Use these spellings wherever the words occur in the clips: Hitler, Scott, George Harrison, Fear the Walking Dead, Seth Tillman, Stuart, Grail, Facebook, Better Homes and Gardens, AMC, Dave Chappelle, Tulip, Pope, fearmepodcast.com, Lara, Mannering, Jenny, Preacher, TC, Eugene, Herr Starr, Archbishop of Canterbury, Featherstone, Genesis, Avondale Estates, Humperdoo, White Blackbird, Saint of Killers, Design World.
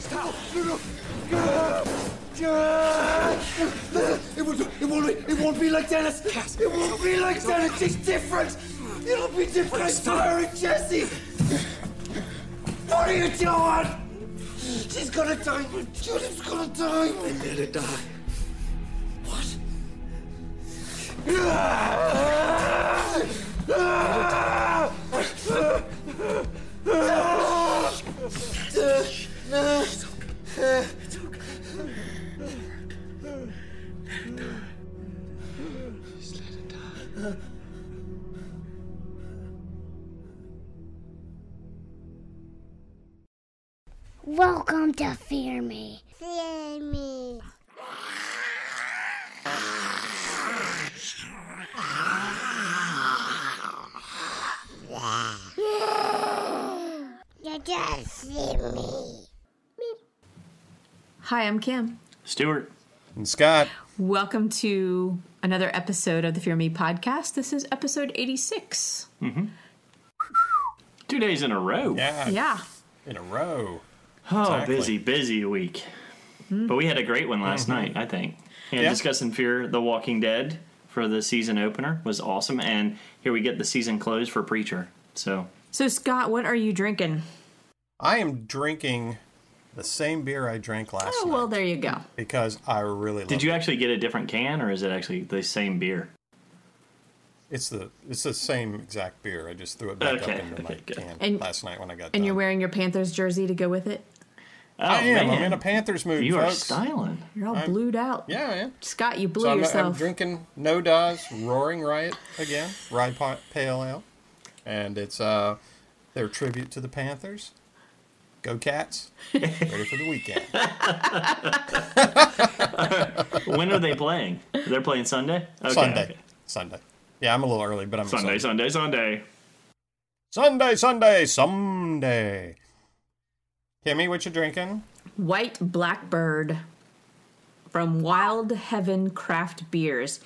Stop. It won't be like Dennis. Cass, it won't be like Dennis. It's different. It'll be different. I swear to Jesse. What are you doing? She's gonna die. Judith's gonna die. I let her die. What? It's okay. Let it die. Just let it die. Welcome to Fear Me. Fear Me. You just see me. Hi, I'm Kim. Stuart. And Scott. Welcome to another episode of the Fear Me Podcast. This is episode 86. Mm-hmm. 2 days in a row. Yeah. In a row. Oh, exactly. Busy week. Mm-hmm. But we had a great one last night, I think. And discussing Fear the Walking Dead for the season opener was awesome. And here we get the season close for Preacher. So Scott, what are you drinking? I am drinking... the same beer I drank last night. Oh, well, there you go. Because I really love it. Did you actually get a different can, or is it actually the same beer? It's the same exact beer. I just threw it back up into my can last night when I got done. And you're wearing your Panthers jersey to go with it? Oh, I am. Man. I'm in a Panthers mood, you folks. You are styling. You're all blued out. Yeah, I am. Scott, you blew yourself. I'm drinking No Die's Roaring Riot again, Rye Pale Ale. And it's their tribute to the Panthers. Go Cats. Ready for the weekend. When are they playing? They're playing Sunday? Okay, Sunday. Yeah, I'm a little early, but I'm Sunday. Kimmy, what you drinking? White Blackbird from Wild Heaven Craft Beers.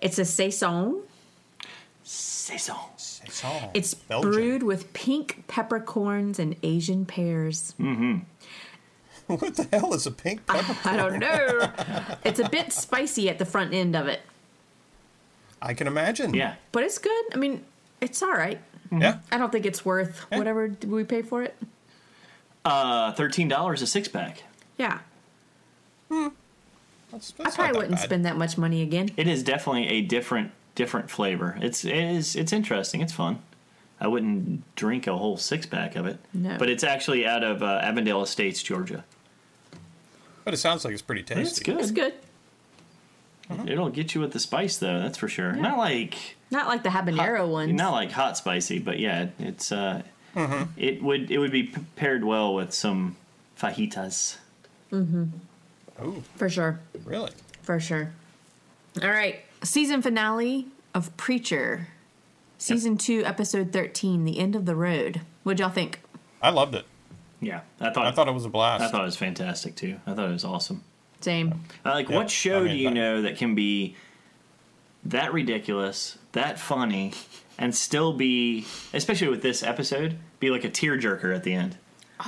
It's a Saison. It's Belgian. Brewed with pink peppercorns and Asian pears. Mm-hmm. What the hell is a pink peppercorn? I don't know. It's a bit spicy at the front end of it. I can imagine. Yeah. But it's good. I mean, it's all right. Yeah. I don't think it's worth whatever we pay for it. $13 a six-pack. Yeah. Hmm. That's I probably wouldn't spend that much money again. It is definitely a different flavor. It's interesting. It's fun. I wouldn't drink a whole six-pack of it. No. But it's actually out of Avondale Estates, Georgia. But it sounds like it's pretty tasty. It's good. Mm-hmm. It'll get you with the spice, though. That's for sure. Yeah. Not like the habanero ones. Not like hot spicy, but yeah, it's mm-hmm. It would be paired well with some fajitas. Mm-hmm. Oh. For sure. Really? For sure. All right. Season finale of Preacher, Season 2, Episode 13, The End of the Road. What'd y'all think? I loved it. Yeah. I thought it was a blast. I thought it was fantastic, too. I thought it was awesome. Same. What show do you know that can be that ridiculous, that funny, and still be, especially with this episode, be like a tearjerker at the end?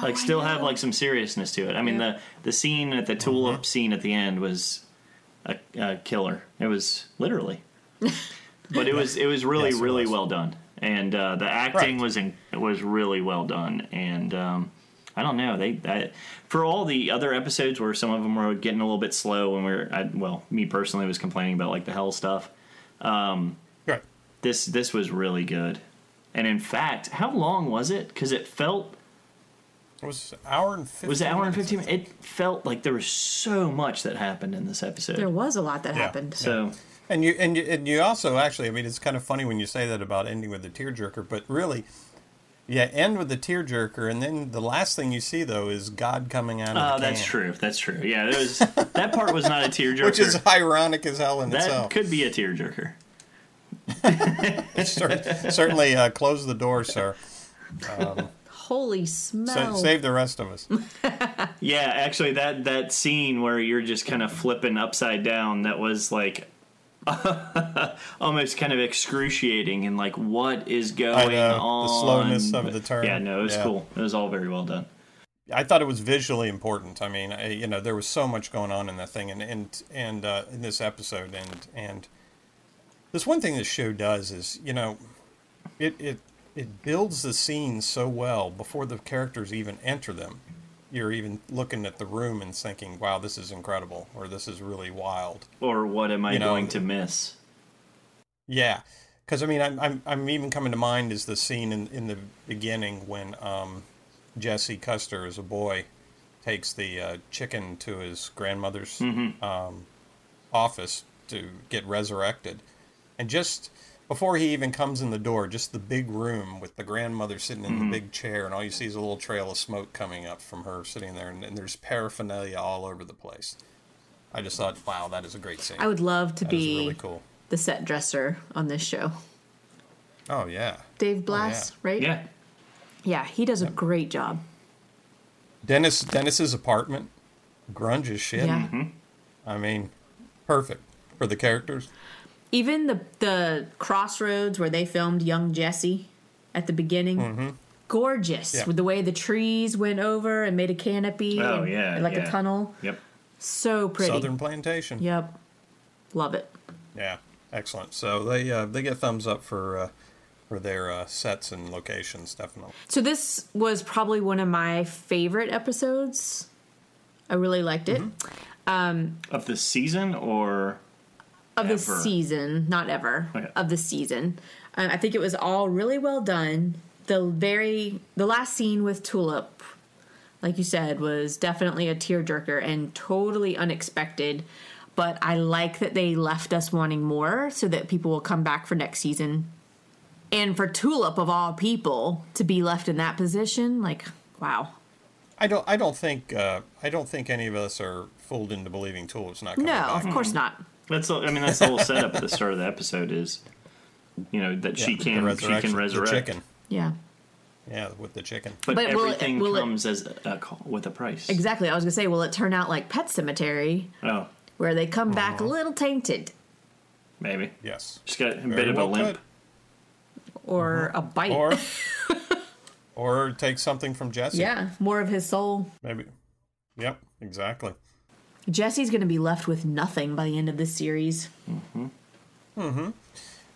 Oh, still have some seriousness to it. I mean, the scene at the Tulip scene at the end was... A killer. It was literally, but it was really really well done, and the acting was really well done. And I don't know, for all the other episodes where some of them were getting a little bit slow, and me personally was complaining about the hell stuff. This was really good, and in fact, how long was it? Because it felt. It was an hour and 15 minutes. It felt like there was so much that happened in this episode. There was a lot that happened. So, and you also actually, I mean, it's kind of funny when you say that about ending with a tearjerker, but really, Yeah, end with the tearjerker, and then the last thing you see, though, is God coming out of the can. Oh, that's true. That's true. Yeah, that part was not a tearjerker. Which is ironic as hell in itself. That could be a tearjerker. Certainly close the door, sir. Holy smell. Save the rest of us. Yeah, actually, that scene where you're just kind of flipping upside down, that was like... almost kind of excruciating and like what is going on. The slowness of the turn. Yeah, no, it was cool. It was all very well done. I thought it was visually important. I mean, there was so much going on in that thing and in this episode and this one thing this show does is, it builds the scenes so well before the characters even enter them. You're even looking at the room and thinking, wow, this is incredible, or this is really wild. Or what am I going to miss? Yeah, because, I mean, I'm even coming to mind is the scene in the beginning when Jesse Custer, as a boy, takes the chicken to his grandmother's office to get resurrected. And just before he even comes in the door, just the big room with the grandmother sitting in the big chair, and all you see is a little trail of smoke coming up from her sitting there, and there's paraphernalia all over the place. I just thought, wow, that is a great scene. I would love to be really cool. The set dresser on this show. Oh, yeah. Dave Blass, right? Yeah. Yeah, he does a great job. Dennis's apartment, grunge as shit. Yeah. Mm-hmm. I mean, perfect for the characters. Even the crossroads where they filmed young Jesse at the beginning, gorgeous with the way the trees went over and made a canopy. Oh, and, a tunnel. Yep. So pretty. Southern plantation. Yep. Love it. Yeah, excellent. So they get thumbs up for their sets and locations, definitely. So this was probably one of my favorite episodes. I really liked it. Mm-hmm. Of the season or... Of the season, not ever. Okay. Of the season. I think it was all really well done. The last scene with Tulip, like you said, was definitely a tearjerker and totally unexpected. But I like that they left us wanting more so that people will come back for next season. And for Tulip, of all people, to be left in that position, like, wow. I don't think any of us are fooled into believing Tulip's not coming back. No, of course not. That's the whole setup at the start of the episode is, that she can resurrect. The chicken. Yeah. Yeah, with the chicken. But everything comes as with a price. Exactly. I was going to say, will it turn out like Pet Sematary? Oh. Where they come back a little tainted. Maybe. Yes. She's got a bit of a limp. Could. Or a bite. Or take something from Jesse. Yeah, more of his soul. Maybe. Yep, exactly. Jesse's going to be left with nothing by the end of this series. Mm-hmm. Mm-hmm.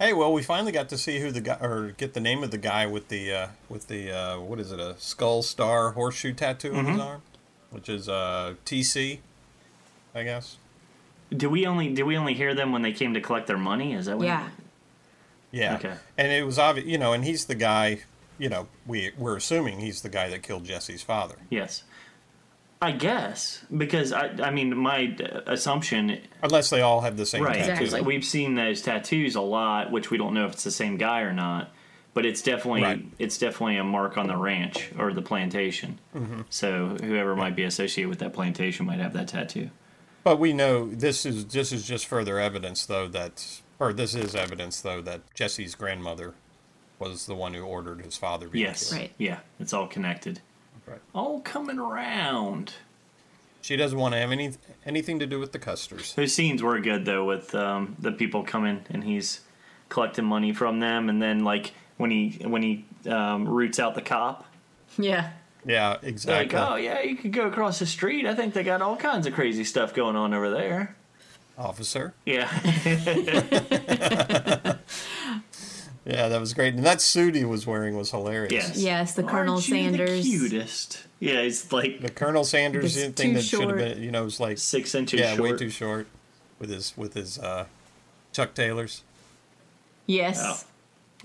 Hey, well, we finally got to see who the guy, or get the name of the guy with the what is it, a skull star horseshoe tattoo on his arm, which is TC, I guess. Did we only hear them when they came to collect their money? Is that what? Yeah. Yeah. Okay. And it was obvious, and he's the guy. We're assuming he's the guy that killed Jesse's father. Yes. I guess, because, I mean, my assumption... Unless they all have the same tattoo. Right, exactly. We've seen those tattoos a lot, which we don't know if it's the same guy or not, but it's definitely a mark on the ranch or the plantation. Mm-hmm. So whoever might be associated with that plantation might have that tattoo. But we know this is just further evidence, though, that Jesse's grandmother was the one who ordered his father be killed. Right. Yeah, it's all connected. Right. All coming around. She doesn't want to have anything to do with the Custers. Those scenes were good, though, with the people coming and he's collecting money from them, and then like when he roots out the cop. Yeah. Yeah, exactly. Like, oh yeah, you could go across the street. I think they got all kinds of crazy stuff going on over there. Officer. Yeah. Yeah, that was great. And that suit he was wearing was hilarious. Yes, the Colonel Sanders. The cutest. Yeah, it's like... The Colonel Sanders thing that should have been, it was like... 6 inches short. Yeah, way too short with his Chuck Taylors. Yes.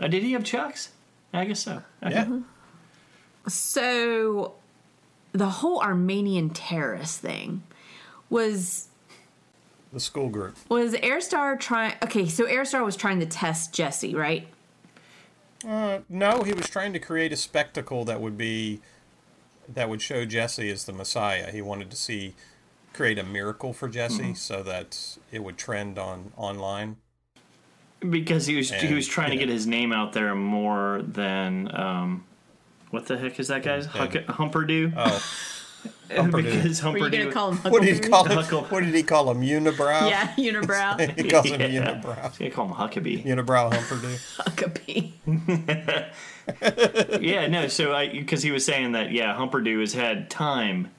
Oh. Did he have Chucks? I guess so. Okay. Yeah. So, the whole Armenian terrorist thing was... The school group. Was Herr Starr trying... Okay, so Herr Starr was trying to test Jesse, right? No, he was trying to create a spectacle that would show Jesse as the Messiah. He wanted to create a miracle for Jesse, mm-hmm. so that it would trend online. Because he was trying to get his name out there more than what the heck is that guy's Humperdoo? Oh. Humperdoo. Were you gonna call him Huckleberry? What did he call him? Unibrow? Yeah, unibrow. He calls him unibrow. He's gonna call him Huckabee. Unibrow Humperdoo. Huckabee. Yeah, no. So because he was saying that, yeah, Humperdoo has had time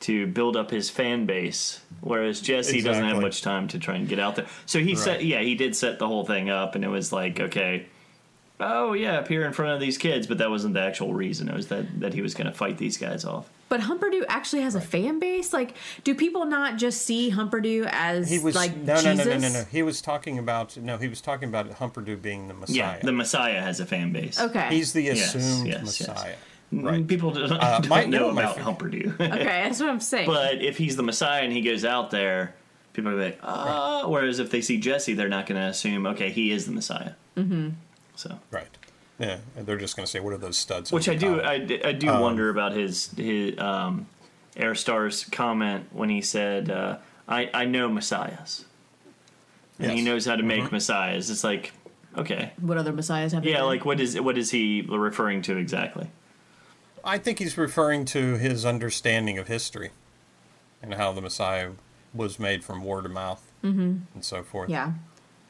to build up his fan base, whereas Jesse doesn't have much time to try and get out there. So he set the whole thing up, and it was like, okay. Oh, yeah, appear in front of these kids, but that wasn't the actual reason. It was that he was going to fight these guys off. But Humperdoo actually has a fan base? Like, do people not just see Humperdoo as, Jesus? No. He was talking about Humperdoo being the Messiah. Yeah, the Messiah has a fan base. Okay. He's the assumed Messiah. Yes. Right. People don't know about Humperdoo. Okay, that's what I'm saying. But if he's the Messiah and he goes out there, people are like, oh. Right. Whereas if they see Jesse, they're not going to assume, okay, he is the Messiah. Mm-hmm. So. Right, yeah, they're just going to say, "What are those studs?" Which I do wonder about his Herr Starr's comment when he said, "I know messiahs, and he knows how to make messiahs." It's like, okay, what other messiahs have? Yeah, like what is he referring to exactly? I think he's referring to his understanding of history and how the Messiah was made from word of mouth and so forth. Yeah.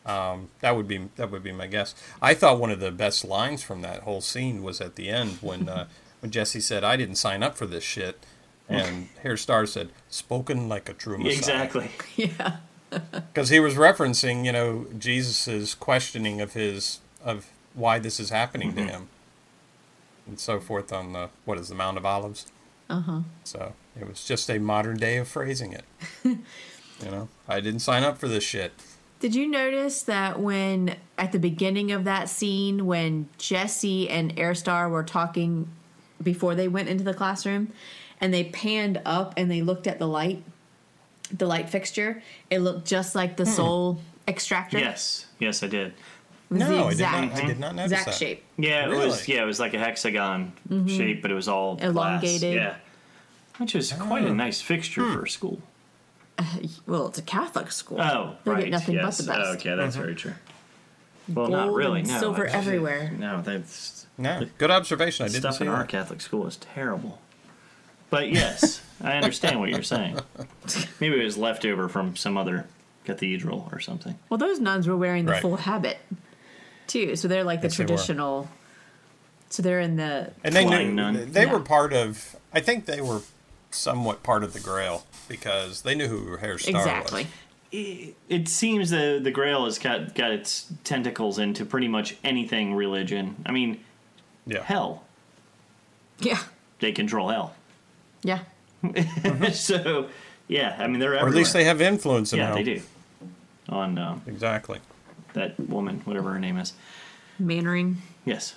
That would be my guess. I thought one of the best lines from that whole scene was at the end when Jesse said, "I didn't sign up for this shit," and Herr Starr said, "Spoken like a true Messiah." Exactly. Yeah. Because he was referencing, Jesus's questioning of why this is happening to him, and so forth on the Mount of Olives. Uh huh. So it was just a modern day of phrasing it. I didn't sign up for this shit. Did you notice that when, at the beginning of that scene, when Jesse and Herr Starr were talking before they went into the classroom, and they panned up and they looked at the light fixture, it looked just like the soul extractor? Yes, I did. No, I did not notice exact that. Shape. Yeah, really? It was like a hexagon shape, but it was all elongated. Glass. Yeah, which is quite a nice fixture for a school. Well, it's a Catholic school. Oh, they get nothing but the best. Okay, that's very true. Well, gold, not really. No, silver everywhere. No, that's good observation. I didn't see our Catholic school is terrible. But yes, I understand what you're saying. Maybe it was left over from some other cathedral or something. Well, those nuns were wearing the full habit too, so they're like the traditional. So they're in the and they knew nun. They were part of. I think they were somewhat part of the Grail, because they knew who Herr Starr was. It seems the Grail has got its tentacles into pretty much anything religion. I mean, hell. Yeah. They control hell. Yeah. So, yeah, I mean, they're everywhere. Or at least they have influence in hell. Yeah, they do. On exactly. That woman, whatever her name is. Mannering. Yes.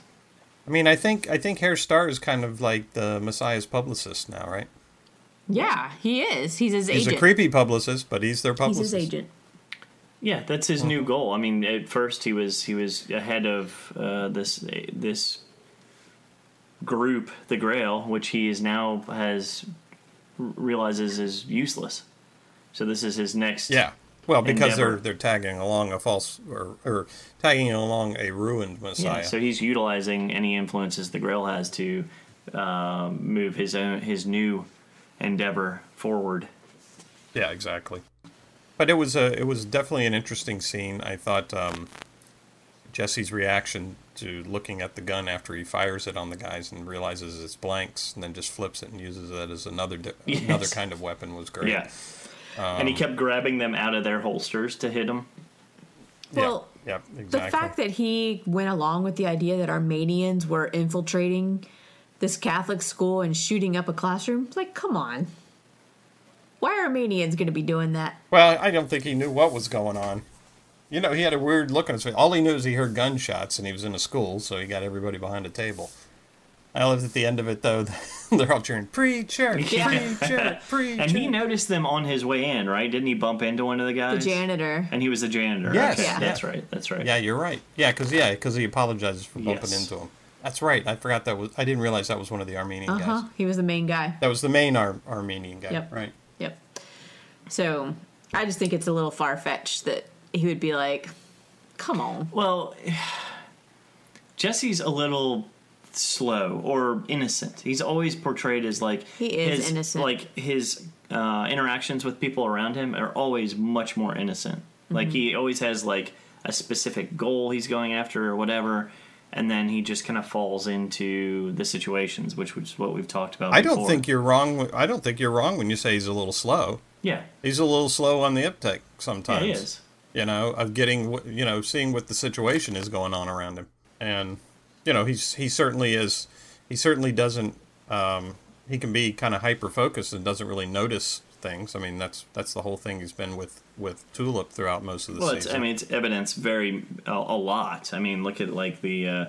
I mean, I think Herr Starr is kind of like the Messiah's publicist now, right? Yeah, he is. He's his agent. He's a creepy publicist, but he's their publicist. He's his agent. Yeah, that's his new goal. I mean, at first he was ahead of this group, the Grail, which he is now realizes is useless. So this is his next. Yeah, well, because endeavor. They're tagging along a false or tagging along a ruined Messiah. Yeah, so he's utilizing any influences the Grail has to move his new endeavor forward. Yeah, exactly. But it was definitely an interesting scene. I thought Jesse's reaction to looking at the gun after he fires it on the guys and realizes it's blanks and then just flips it and uses it as another kind of weapon was great. Yeah, and he kept grabbing them out of their holsters to hit them. Well, yeah, exactly. The fact that he went along with the idea that Armenians were infiltrating this Catholic school and shooting up a classroom. It's like, come on. Why are Armenians going to be doing that? Well, I don't think he knew what was going on. He had a weird look on his face. All he knew is he heard gunshots and he was in a school, so he got everybody behind a table. I loved at the end of it, though, they're all cheering, Preacher, Preacher, Preacher. And he noticed them on his way in, right? Didn't he bump into one of the guys? The janitor. And he was the janitor. Yes. Okay. Yeah. That's right. That's right. Yeah, you're right. Yeah, because he apologizes for bumping into him. That's right. I forgot that was... I didn't realize that was one of the Armenian guys. He was the main guy. That was the main Armenian guy, right? Yep. So, I just think it's a little far-fetched that he would be like, come on. Well, Jesse's a little... slow or innocent. He's always portrayed as like he is innocent. Like his interactions with people around him are always much more innocent. Mm-hmm. Like he always has like a specific goal he's going after or whatever, and then he just kind of falls into the situations, which is what we've talked about. I don't think you're wrong. I don't think you're wrong when you say he's a little slow. Yeah, he's a little slow on the uptake sometimes. Yeah, he is. You know, of getting seeing what the situation is going on around him and. You know, he certainly is. He certainly doesn't. He can be kind of hyper focused and doesn't really notice things. I mean, that's the whole thing. He's been with Tulip throughout most of the season. It's evidenced a lot. I mean, look at like the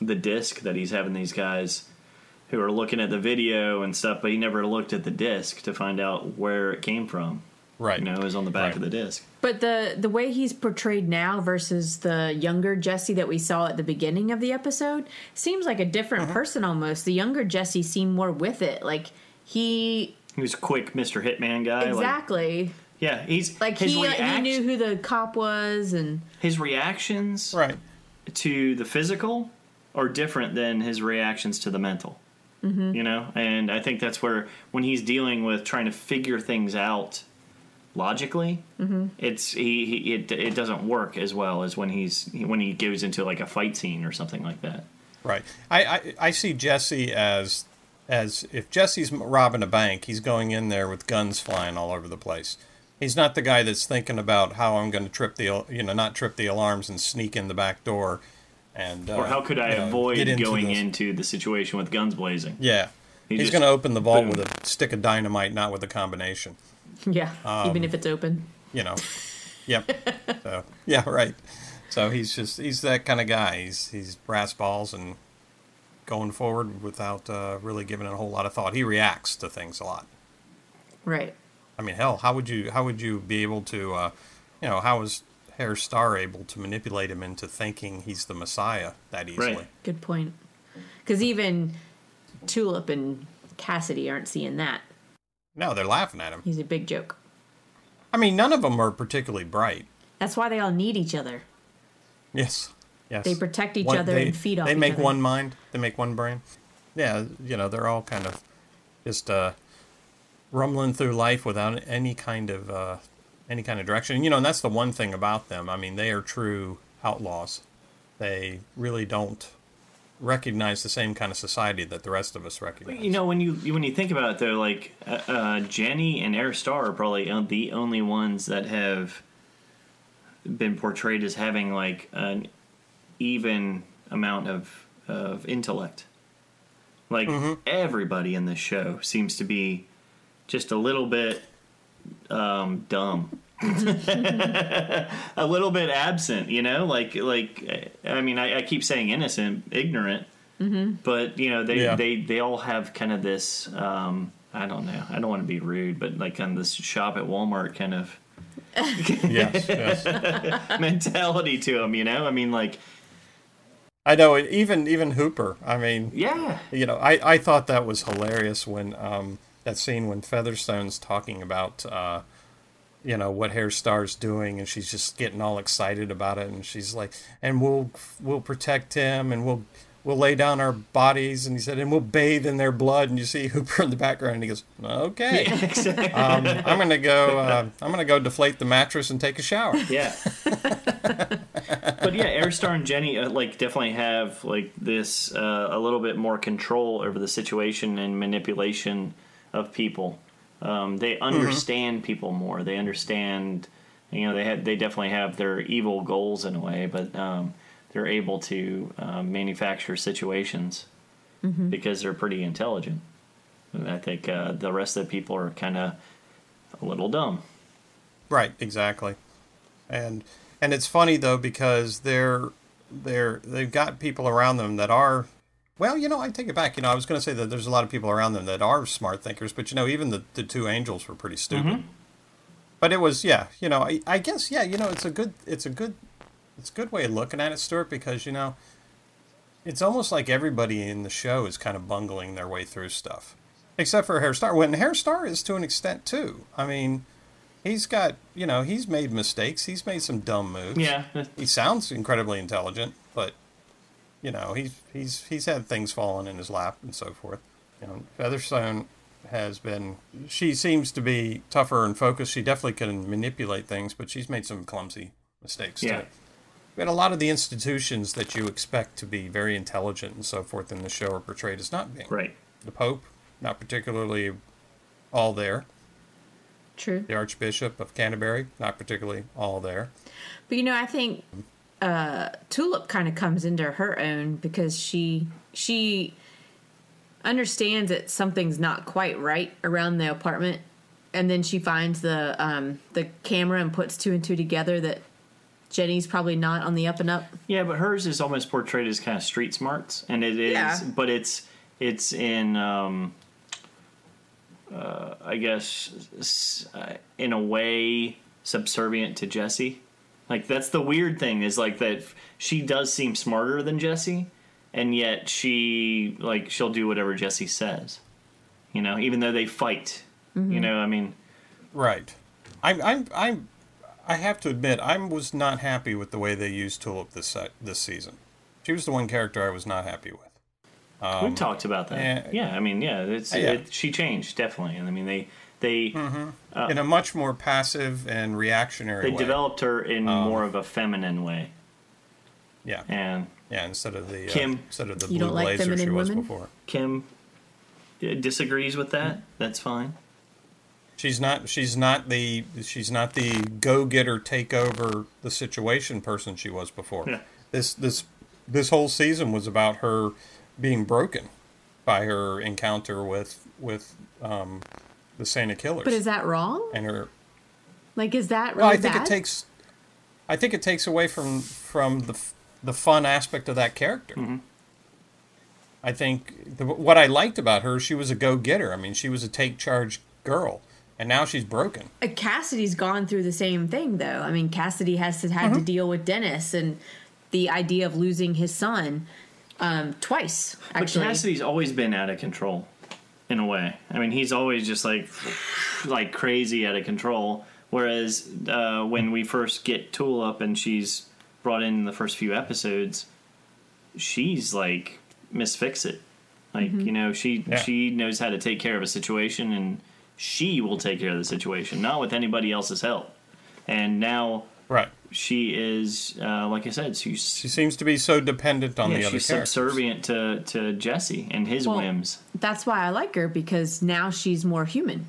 disc that he's having these guys who are looking at the video and stuff, but he never looked at the disc to find out where it came from. Right. You know, it was on the back of the disc. But the way he's portrayed now versus the younger Jesse that we saw at the beginning of the episode seems like a different person almost. The younger Jesse seemed more with it. Like, he was a quick Mr. Hitman guy. Exactly. Like, yeah, he's... Like, he knew who the cop was and... His reactions to the physical are different than his reactions to the mental. Mm-hmm. You know? And I think that's where, when he's dealing with trying to figure things out... logically, it's it doesn't work as well as when he goes into like a fight scene or something like that. Right. I see Jesse as if Jesse's robbing a bank, he's going in there with guns flying all over the place. He's not the guy that's thinking about how I'm going to not trip the alarms and sneak in the back door, and or how could I avoid going into the situation with guns blazing? Yeah, he's going to open the vault with a stick of dynamite, not with a combination. Yeah, even if it's open. You know, yep. So, yeah, right. So he's that kind of guy. He's brass balls and going forward without really giving it a whole lot of thought. He reacts to things a lot. Right. I mean, hell, how would you be able to, how is Herr Starr able to manipulate him into thinking he's the Messiah that easily? Right. Good point. Because even Tulip and Cassidy aren't seeing that. No, they're laughing at him. He's a big joke. I mean, none of them are particularly bright. That's why they all need each other. Yes. They protect each other and feed off each other. They make one mind. They make one brain. Yeah, they're all kind of just rumbling through life without any kind of direction. And that's the one thing about them. I mean, they are true outlaws. They really don't recognize the same kind of society that the rest of us recognize. When you think about it, though, like Jenny and Herr Starr are probably the only ones that have been portrayed as having like an even amount of intellect. Like everybody in this show seems to be just a little bit dumb. A little bit absent, I mean, I keep saying innocent, ignorant, but they all have kind of this I don't know, I don't want to be rude, but like kind of this shop at Walmart kind of yes. mentality to them. I mean, like, I know even Hooper. I mean, I thought that was hilarious when that scene when Featherstone's talking about what Herr Starr's doing, and she's just getting all excited about it, and she's like, and we'll protect him, and we'll lay down our bodies, and he said, and we'll bathe in their blood, and you see Hooper in the background, and he goes, okay, I'm gonna go deflate the mattress and take a shower. Yeah. But yeah, Herr Starr and Jenny definitely have like this a little bit more control over the situation and manipulation of people. They understand people more. They understand, they definitely have their evil goals in a way, but they're able to manufacture situations because they're pretty intelligent. And I think the rest of the people are kind of a little dumb. Right, exactly. And it's funny though, because they've got people around them that are Well, you know, I take it back. You know, I was going to say that there's a lot of people around them that are smart thinkers, but, you know, even the two angels were pretty stupid. Mm-hmm. But it was, yeah, you know, I guess, yeah, you know, it's a good way of looking at it, Stuart, because, you know, it's almost like everybody in the show is kind of bungling their way through stuff, except for Herr Starr. When Herr Starr is to an extent, too. I mean, he's got, you know, he's made mistakes. He's made some dumb moves. Yeah. He sounds incredibly intelligent, but... You know, he's had things falling in his lap and so forth. You know, Featherstone has been... She seems to be tougher and focused. She definitely can manipulate things, but she's made some clumsy mistakes, too. But a lot of the institutions that you expect to be very intelligent and so forth in the show are portrayed as not being. Right. The Pope, not particularly all there. True. The Archbishop of Canterbury, not particularly all there. But, you know, I think... Tulip kind of comes into her own because she understands that something's not quite right around the apartment, and then she finds the camera and puts two and two together that Jenny's probably not on the up and up. Yeah, but hers is almost portrayed as kind of street smarts, and it is, but it's in I guess in a way subservient to Jesse. Like, that's the weird thing, is, like, that she does seem smarter than Jesse, and yet she'll do whatever Jesse says, you know, even though they fight, mm-hmm. you know, I mean. Right. I have to admit, I was not happy with the way they used Tulip this season. She was the one character I was not happy with. We talked about that. She changed, definitely, and I mean, they mm-hmm. In a much more passive and reactionary way. They developed her in more of a feminine way. Yeah. And instead of the Kim, instead of the blue blazer like she was before. Kim disagrees with that. Mm-hmm. That's fine. She's not the go-getter, take over the situation person she was before. Yeah. This whole season was about her being broken by her encounter with the Saint of Killers. But is that wrong? And her, like, is that really bad? I think it takes away from the fun aspect of that character. Mm-hmm. I think what I liked about her, she was a go-getter. I mean, she was a take-charge girl, and now she's broken. Cassidy's gone through the same thing, though. I mean, Cassidy has had mm-hmm. to deal with Dennis and the idea of losing his son twice, actually. But Cassidy's always been out of control. In a way. I mean, he's always just like crazy out of control. Whereas when we first get Tulip and she's brought in the first few episodes, she's like Miss Fix-It. Like, mm-hmm. you know, she knows how to take care of a situation, and she will take care of the situation, not with anybody else's help. And now she is, like I said, she seems to be so dependent on the other characters. She's subservient to Jesse and his whims. That's why I like her, because now she's more human.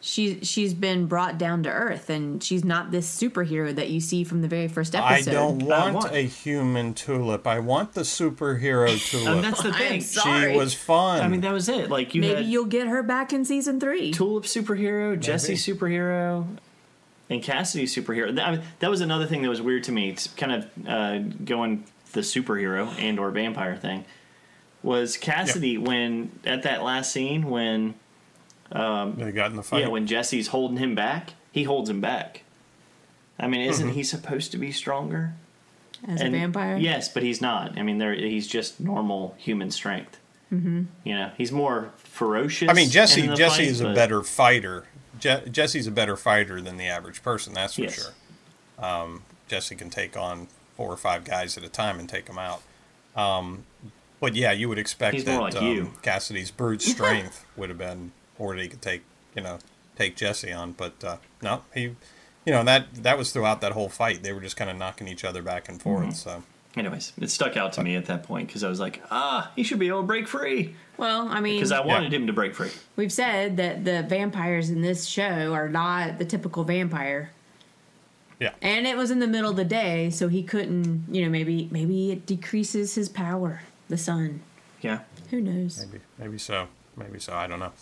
She's been brought down to earth, and she's not this superhero that you see from the very first episode. I don't want a human Tulip. I want the superhero Tulip. And that's the thing. She was fun. I mean, that was it. Like, maybe you'll get her back in season 3. Tulip superhero, maybe. Jesse superhero. And Cassidy's superhero. That was another thing that was weird to me. It's kind of going the superhero and or vampire thing. Was Cassidy when at that last scene when they got in the fight? Yeah, when Jesse's holding him back, he holds him back. I mean, isn't mm-hmm. he supposed to be stronger as a vampire? Yes, but he's not. I mean, he's just normal human strength. Mm-hmm. You know, he's more ferocious. I mean, Jesse is a better fighter. Jesse's a better fighter than the average person, that's for sure. Jesse can take on 4 or 5 guys at a time and take them out. But yeah, you would expect he's that more like Cassidy's brute strength would have been, or he could take Jesse on. But no, that was throughout that whole fight. They were just kind of knocking each other back and forth. Mm-hmm. So, anyways, it stuck out to me at that point because I was like, he should be able to break free. Well, I mean... because I wanted him to break free. We've said that the vampires in this show are not the typical vampire. Yeah. And it was in the middle of the day, so he couldn't, you know, maybe it decreases his power, the sun. Yeah. Who knows? Maybe so. I don't know.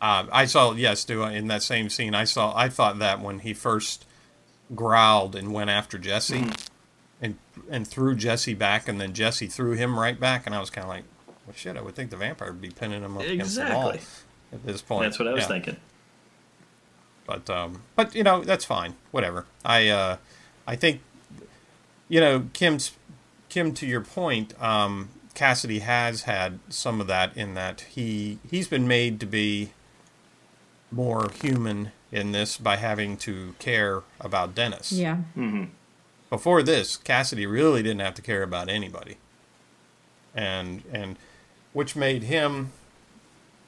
I saw, Stu, in that same scene, I thought that when he first growled and went after Jesse... Mm-hmm. And threw Jesse back, and then Jesse threw him right back, and I was kind of like, Well, shit, I would think the vampire would be pinning him up against the wall at this point. That's what I was thinking. But you know, that's fine. Whatever. I think, you know, Kim, to your point, Cassidy has had some of that in that he's been made to be more human in this by having to care about Dennis. Yeah. Mm-hmm. Before this, Cassidy really didn't have to care about anybody. And which made him,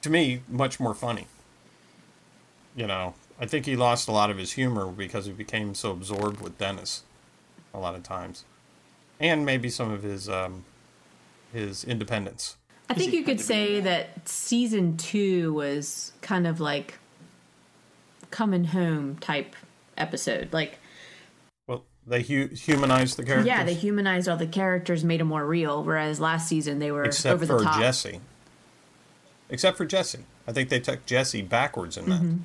to me, much more funny. You know, I think he lost a lot of his humor because he became so absorbed with Dennis a lot of times. And maybe some of his independence. I think you could say that season 2 was kind of like coming home type episode. Like, well, they humanized the characters. Yeah, they humanized all the characters, made them more real. Whereas last season they were over the top. Except for Jesse. I think they took Jesse backwards in that. Mm-hmm.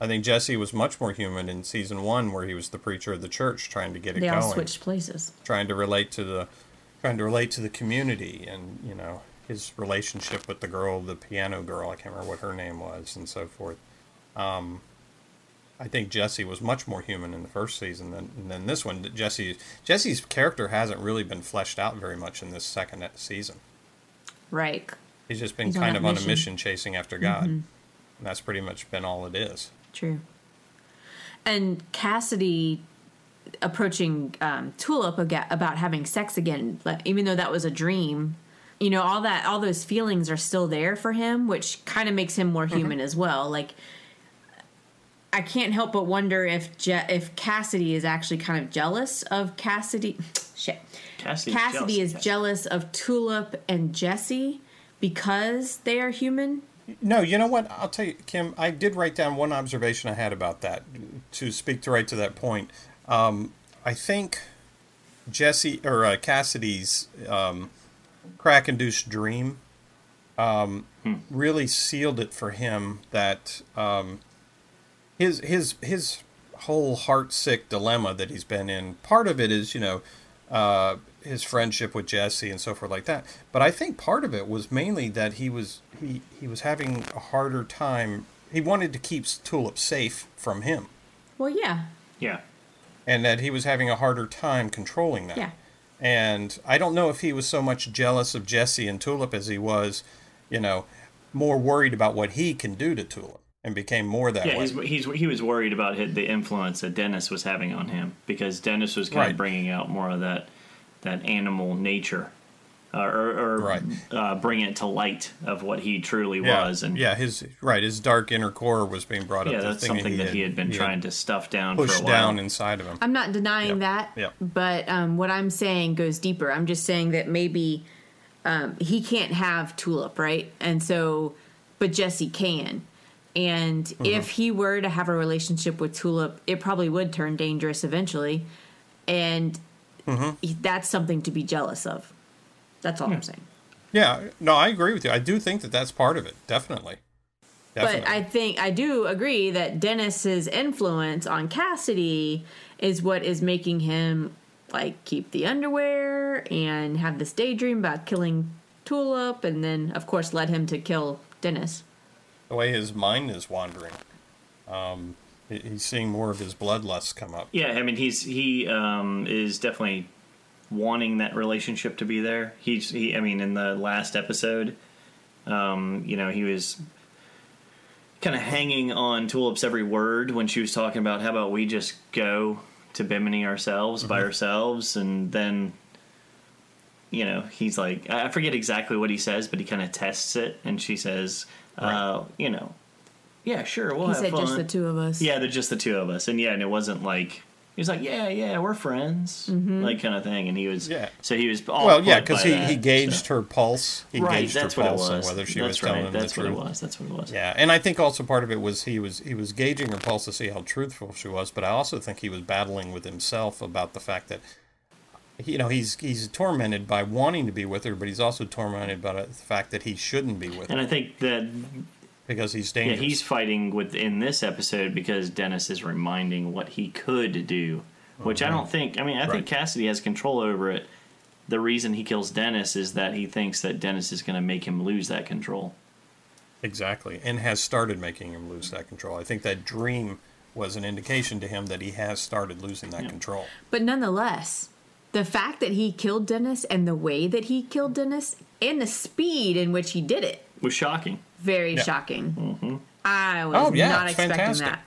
I think Jesse was much more human in season 1, where he was the preacher of the church, trying to get it going. They all switched places, trying to relate to the community, and you know, his relationship with the girl, the piano girl. I can't remember what her name was, and so forth. I think Jesse was much more human in the first season than this one. Jesse's character hasn't really been fleshed out very much in this second season. Right. He's just been on a mission chasing after God, mm-hmm. and that's pretty much been all it is. True. And Cassidy approaching Tulip about having sex again, even though that was a dream, you know, all those feelings are still there for him, which kind of makes him more human mm-hmm. as well. Like, I can't help but wonder if Cassidy is actually kind of jealous of Cassidy. Shit. Cassidy is jealous of Tulip and Jesse because they are human. No, you know what? I'll tell you, Kim, I did write down one observation I had about that to speak right to that point. I think Cassidy's crack-induced dream really sealed it for him that his whole heart-sick dilemma that he's been in, part of it is, you know, his friendship with Jesse and so forth like that. But I think part of it was mainly that he was having a harder time. He wanted to keep Tulip safe from him. Well, yeah. Yeah. And that he was having a harder time controlling that. Yeah. And I don't know if he was so much jealous of Jesse and Tulip as he was, you know, more worried about what he can do to Tulip, and became more that way. Yeah, he was worried about the influence that Dennis was having on him, because Dennis was kind of bringing out more of that animal nature, or bring it to light of what he truly was. And his dark inner core was being brought up. Yeah, that's something that he had been trying to stuff down for a while. Pushed down inside of him. I'm not denying that, but what I'm saying goes deeper. I'm just saying that maybe he can't have Tulip, right? And so, but Jesse can. And mm-hmm. if he were to have a relationship with Tulip, it probably would turn dangerous eventually. And mm-hmm. that's something to be jealous of. That's all I'm saying. Yeah, no, I agree with you. I do think that that's part of it, definitely. But I do agree that Dennis's influence on Cassidy is what is making him, like, keep the underwear and have this daydream about killing Tulip, and then, of course, led him to kill Dennis. The way his mind is wandering. He's seeing more of his bloodlust come up. Yeah, I mean, he is definitely wanting that relationship to be there. I mean, in the last episode, you know, he was kind of hanging on Tulip's every word when she was talking about, how about we just go to Bimini ourselves, mm-hmm. by ourselves, and then, you know, he's like, I forget exactly what he says, but he kind of tests it, and she says, you know, yeah, sure, we'll have fun. He said just the two of us. Yeah, they're just the two of us. And it wasn't like, he was like, yeah, we're friends, mm-hmm. like, kind of thing. And he was, so he was all, well, yeah, because he gauged her pulse. He gauged her pulse on whether she was telling him the truth. That's what it was. Yeah, and I think also part of it was he was gauging her pulse to see how truthful she was, but I also think he was battling with himself about the fact that, you know, he's tormented by wanting to be with her, but he's also tormented by the fact that he shouldn't be with her. And I think that, because he's dangerous. Yeah, he's fighting within this episode because Dennis is reminding what he could do, which I don't think. I mean, I think Cassidy has control over it, the reason he kills Dennis is that he thinks that Dennis is going to make him lose that control. Exactly, and has started making him lose that control. I think that dream was an indication to him that he has started losing that control. But nonetheless, the fact that he killed Dennis and the way that he killed Dennis and the speed in which he did it was shocking. Very shocking. Mm-hmm. I was not expecting that.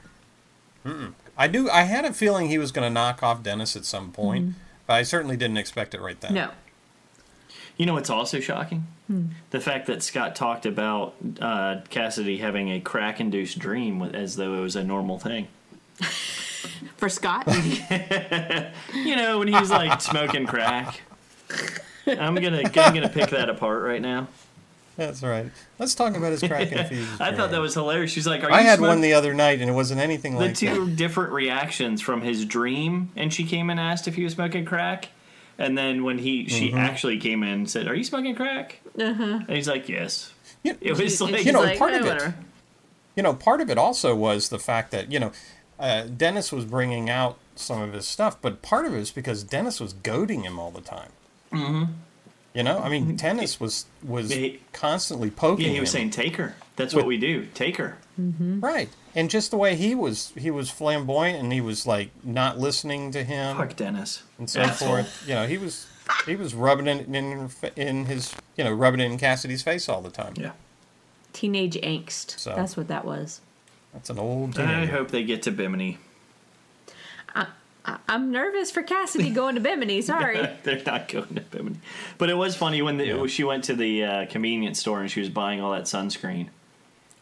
Mm-mm. I had a feeling he was going to knock off Dennis at some point, mm-hmm. but I certainly didn't expect it right then. No. You know what's also shocking? Hmm. The fact that Scott talked about Cassidy having a crack-induced dream as though it was a normal thing. For Scott? You know, when he was like smoking crack. I'm gonna pick that apart right now. That's right. Let's talk about his crack-infused I thought that was hilarious. She's like, I had one the other night, and it wasn't anything like that. The two different reactions from his dream, and she came and asked if he was smoking crack. And then when she mm-hmm. actually came in and said, "Are you smoking crack?" Uh-huh. And he's like, "Yes." Yeah. It was like, part of it. You know, part of it also was the fact that Dennis was bringing out some of his stuff, but part of it was because Dennis was goading him all the time. Mm-hmm. You know, I mean, Dennis was constantly poking. Yeah, he was saying, "Take her. That's what we do. Take her." Mm-hmm. Right, and just the way he was flamboyant, and he was like not listening to him. Fuck Dennis, and so forth. You know, he was rubbing it in his rubbing it in Cassidy's face all the time. Yeah, teenage angst. So, that's what that was. That's an old teenager. I hope they get to Bimini. I'm nervous for Cassidy going to Bimini. Sorry, they're not going to Bimini. But it was funny when she went to the convenience store and she was buying all that sunscreen.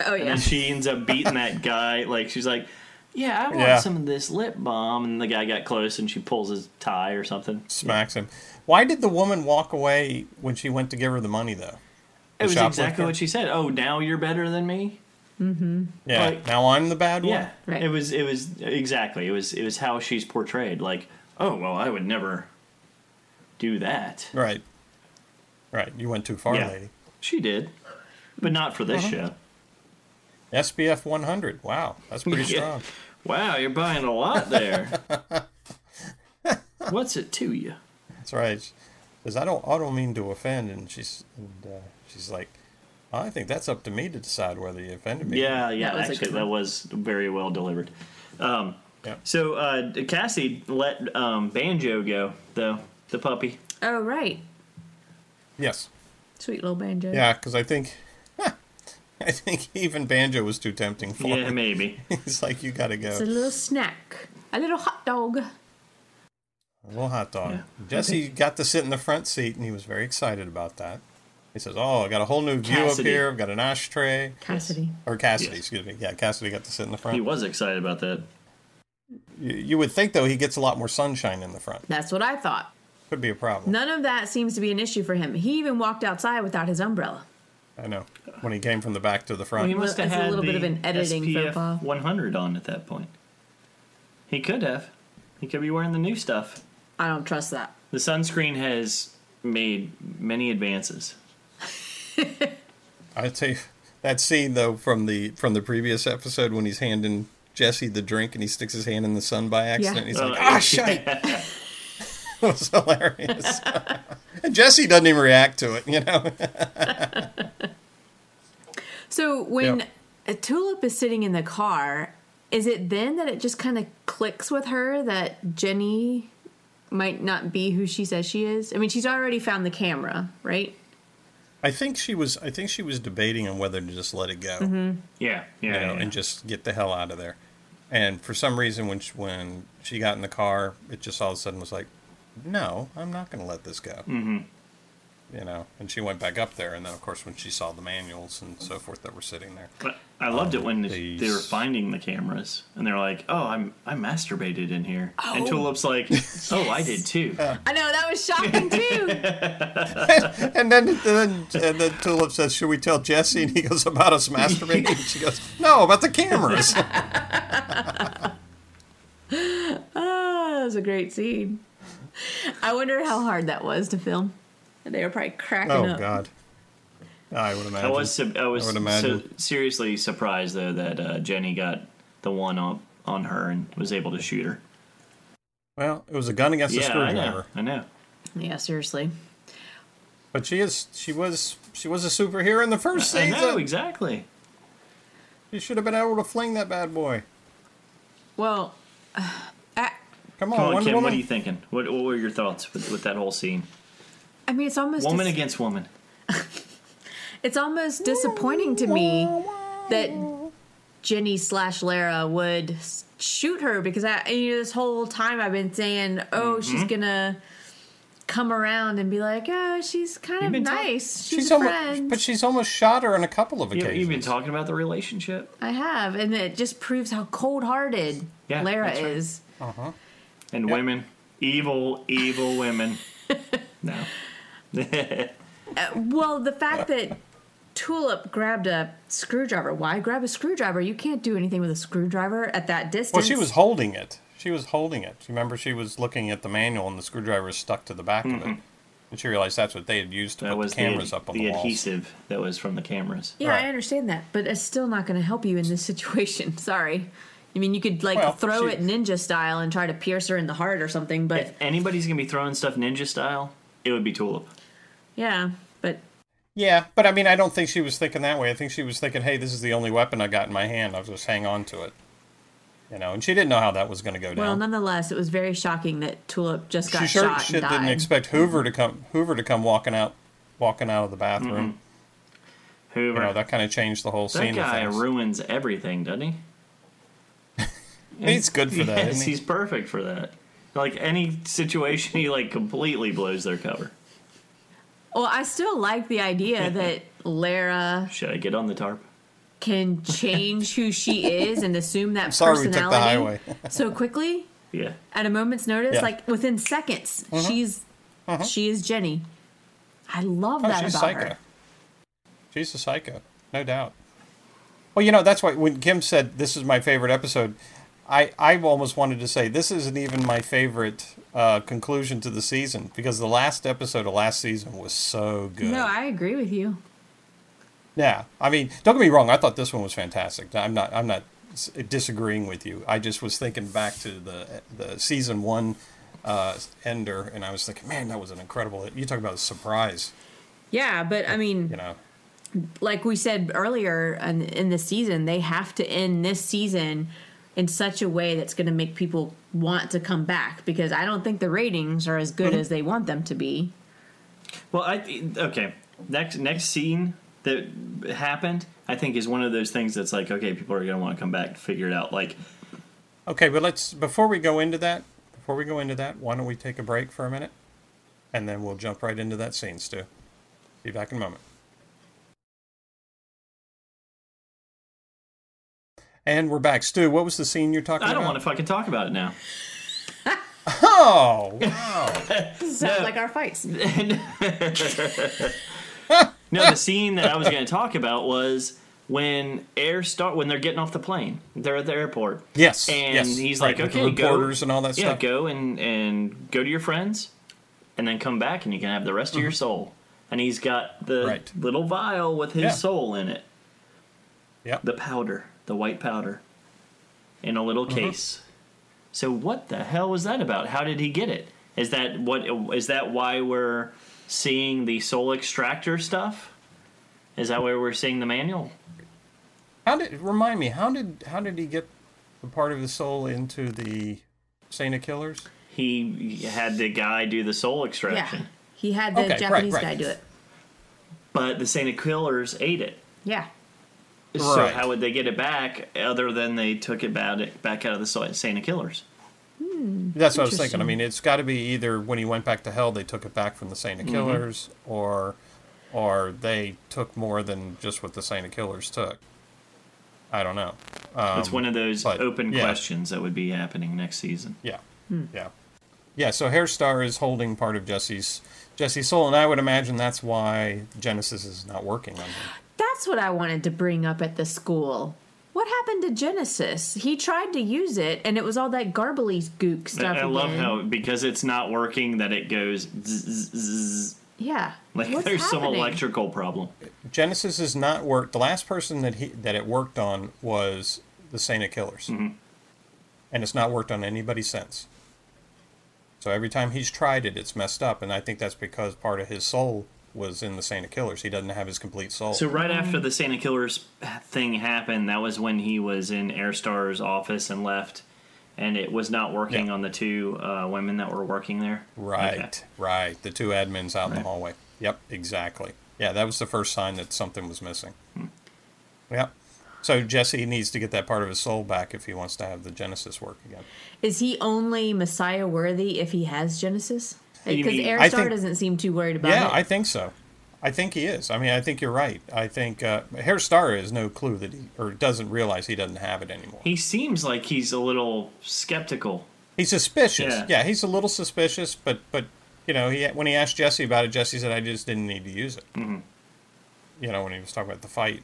Oh yeah, and then she ends up beating that guy. Like she's like, "Yeah, I want some of this lip balm." And the guy got close and she pulls his tie or something, smacks him. Why did the woman walk away when she went to give her the money though? It was exactly what she said. Oh, now you're better than me. Mm-hmm. Yeah, like, now I'm the bad one. Yeah, right. It was exactly. It was how she's portrayed. Like, oh well, I would never do that. Right, right. You went too far, lady. She did, but not for this show. SPF 100. Wow, that's pretty strong. Wow, you're buying a lot there. What's it to you? That's right. Because I don't mean to offend, and she's like, I think that's up to me to decide whether you offended me. Yeah, yeah. Actually, that was very well delivered. So Cassie let Banjo go, though, the puppy. Oh right. Yes. Sweet little Banjo. Yeah, because I think even Banjo was too tempting for him. Yeah, maybe. He's like, you gotta go. It's a little snack. A little hot dog. A little hot dog. Yeah. Jesse got to sit in the front seat, and he was very excited about that. He says, I got a whole new view up here. I've got an ashtray. Cassidy, excuse me. Yeah, Cassidy got to sit in the front. He was excited about that. You would think, though, he gets a lot more sunshine in the front. That's what I thought. Could be a problem. None of that seems to be an issue for him. He even walked outside without his umbrella. I know. When he came from the back to the front. Well, he must have had a little bit of an editing SPF 100 on at that point. He could have. He could be wearing the new stuff. I don't trust that. The sunscreen has made many advances. I tell you, that scene, though, from the previous episode when he's handing Jesse the drink and he sticks his hand in the sun by accident. Yeah. He's like, shite. That was hilarious. And Jesse doesn't even react to it, So when a Tulip is sitting in the car, is it then that it just kind of clicks with her that Jenny might not be who she says she is? I mean, she's already found the camera, right? I think she was debating on whether to just let it go. Mm-hmm. Yeah, and just get the hell out of there. And for some reason, when she got in the car, it just all of a sudden was like, no, I'm not going to let this go. Mm-hmm. And she went back up there, and then of course when she saw the manuals and so forth that were sitting there. But I loved it when they were finding the cameras, and they're like, "Oh, I masturbated in here," and Tulip's like, "Oh, I did too." I know, that was shocking too. and then Tulip says, "Should we tell Jesse?" And he goes, "About us masturbating." And she goes, "No, about the cameras." That was a great scene. I wonder how hard that was to film. They were probably cracking up. Oh, God. I would imagine. I was seriously surprised, though, that Jenny got the one on her and was able to shoot her. Well, it was a gun against a screwdriver. I know. Yeah, seriously. But she was a superhero in the first season. I know, exactly. You should have been able to fling that bad boy. Well, come on, Wonder Kim, Woman. What are you thinking? What were your thoughts with that whole scene? I mean, it's almost woman against woman. It's almost disappointing to me that Jenny/Lara would shoot her, because this whole time I've been saying, oh, she's gonna come around and be like, oh, she's kind of nice. She's a friend. But she's almost shot her on a couple of occasions. You've been talking about the relationship. I have, and it just proves how cold-hearted Lara is. Right. Uh-huh. And women. Evil, evil women. No. Well, the fact that Tulip grabbed a screwdriver. Why grab a screwdriver? You can't do anything with a screwdriver at that distance. Well, she was holding it. Remember, she was looking at the manual, and the screwdriver was stuck to the back of it. And she realized that's what they had used to put the cameras up on the walls. The adhesive that was from the cameras. Yeah, right. I understand that, but it's still not going to help you in this situation. Sorry. I mean, you could, throw it ninja style and try to pierce her in the heart or something, but... If anybody's going to be throwing stuff ninja style, it would be Tulip. Yeah, but... Yeah, but I mean, I don't think she was thinking that way. I think she was thinking, hey, this is the only weapon I got in my hand. I'll just hang on to it. And she didn't know how that was going to go down. Well, nonetheless, it was very shocking that Tulip just got shot and died. She didn't expect Hoover to come walking out of the bathroom. Mm-hmm. Hoover. That kind of changed the whole scene. That guy ruins everything, doesn't he? He's good for that. Yes, isn't he? He's perfect for that. Like any situation, he completely blows their cover. Well, I still like the idea that Lara. Should I get on the tarp? Can change who she is and assume that personality so quickly. Yeah. At a moment's notice, within seconds, she is Jenny. I love that she's about her. She's a psycho, no doubt. Well, that's why when Kim said this is my favorite episode, I almost wanted to say this isn't even my favorite conclusion to the season, because the last episode of last season was so good. No, I agree with you. Yeah, I mean, don't get me wrong. I thought this one was fantastic. I'm not disagreeing with you. I just was thinking back to the season one ender, and I was thinking, man, that was an incredible. You talk about a surprise. Yeah, but I mean, like we said earlier in the season, they have to end this season in such a way that's going to make people want to come back, because I don't think the ratings are as good as they want them to be. Well, next scene that happened, I think, is one of those things that's people are going to want to come back and figure it out. Okay, but before we go into that, why don't we take a break for a minute, and then we'll jump right into that scene, Stu. Be back in a moment. And we're back. Stu, what was the scene you're talking about? I don't want to fucking talk about it now. Oh, wow. Sounds like our fights. No, the scene that I was going to talk about was when when they're getting off the plane. They're at the airport. Yes. And he's right, like, okay, go. Reporters and all that stuff. Yeah, go and go to your friends, and then come back, and you can have the rest of your soul. And he's got the little vial with his soul in it. Yeah. The powder, the white powder, in a little case. So what the hell was that about? How did he get it? Is that why we're seeing the soul extractor stuff? Is that where we're seeing the manual? How did he get the part of the soul into the Saint of Killers? He had the guy do the soul extraction. Yeah, he had the Japanese guy do it. But the Saint of Killers ate it. Yeah. So how would they get it back other than they took it back out of the Saint of Killers? That's what I was thinking. I mean, it's got to be either when he went back to hell, they took it back from the Saint of Killers, or they took more than just what the Saint of Killers took. I don't know. It's one of those open questions that would be happening next season. Yeah, yeah. So Herr Starr is holding part of Jesse's soul, and I would imagine that's why Genesis is not working on him. That's what I wanted to bring up at the school. What happened to Genesis? He tried to use it, and it was all that garbly gook stuff. I love how, because it's not working, that it goes zzz. Yeah. There's some electrical problem. Genesis has not worked. The last person that it worked on was the Saint of Killers. Mm-hmm. And it's not worked on anybody since. So every time he's tried it, it's messed up, and I think that's because part of his soul was in the Saint of Killers. He doesn't have his complete soul. So right after the Saint of Killers thing happened, that was when he was in Herr Starr's office and left, and it was not working on the two women that were working there. Right. The two admins out in the hallway. Yep, exactly. Yeah, that was the first sign that something was missing. Yep. So Jesse needs to get that part of his soul back if he wants to have the Genesis work again. Is he only Messiah worthy if he has Genesis? Because Herr Starr doesn't seem too worried about it. Yeah, I think so. I think he is. I mean, I think you're right. I think Herr Starr has no clue that he, or doesn't realize he doesn't have it anymore. He seems like he's a little skeptical. He's suspicious. Yeah, he's a little suspicious, but you know, when he asked Jesse about it, Jesse said, I just didn't need to use it. Mm-hmm. You know, when he was talking about the fight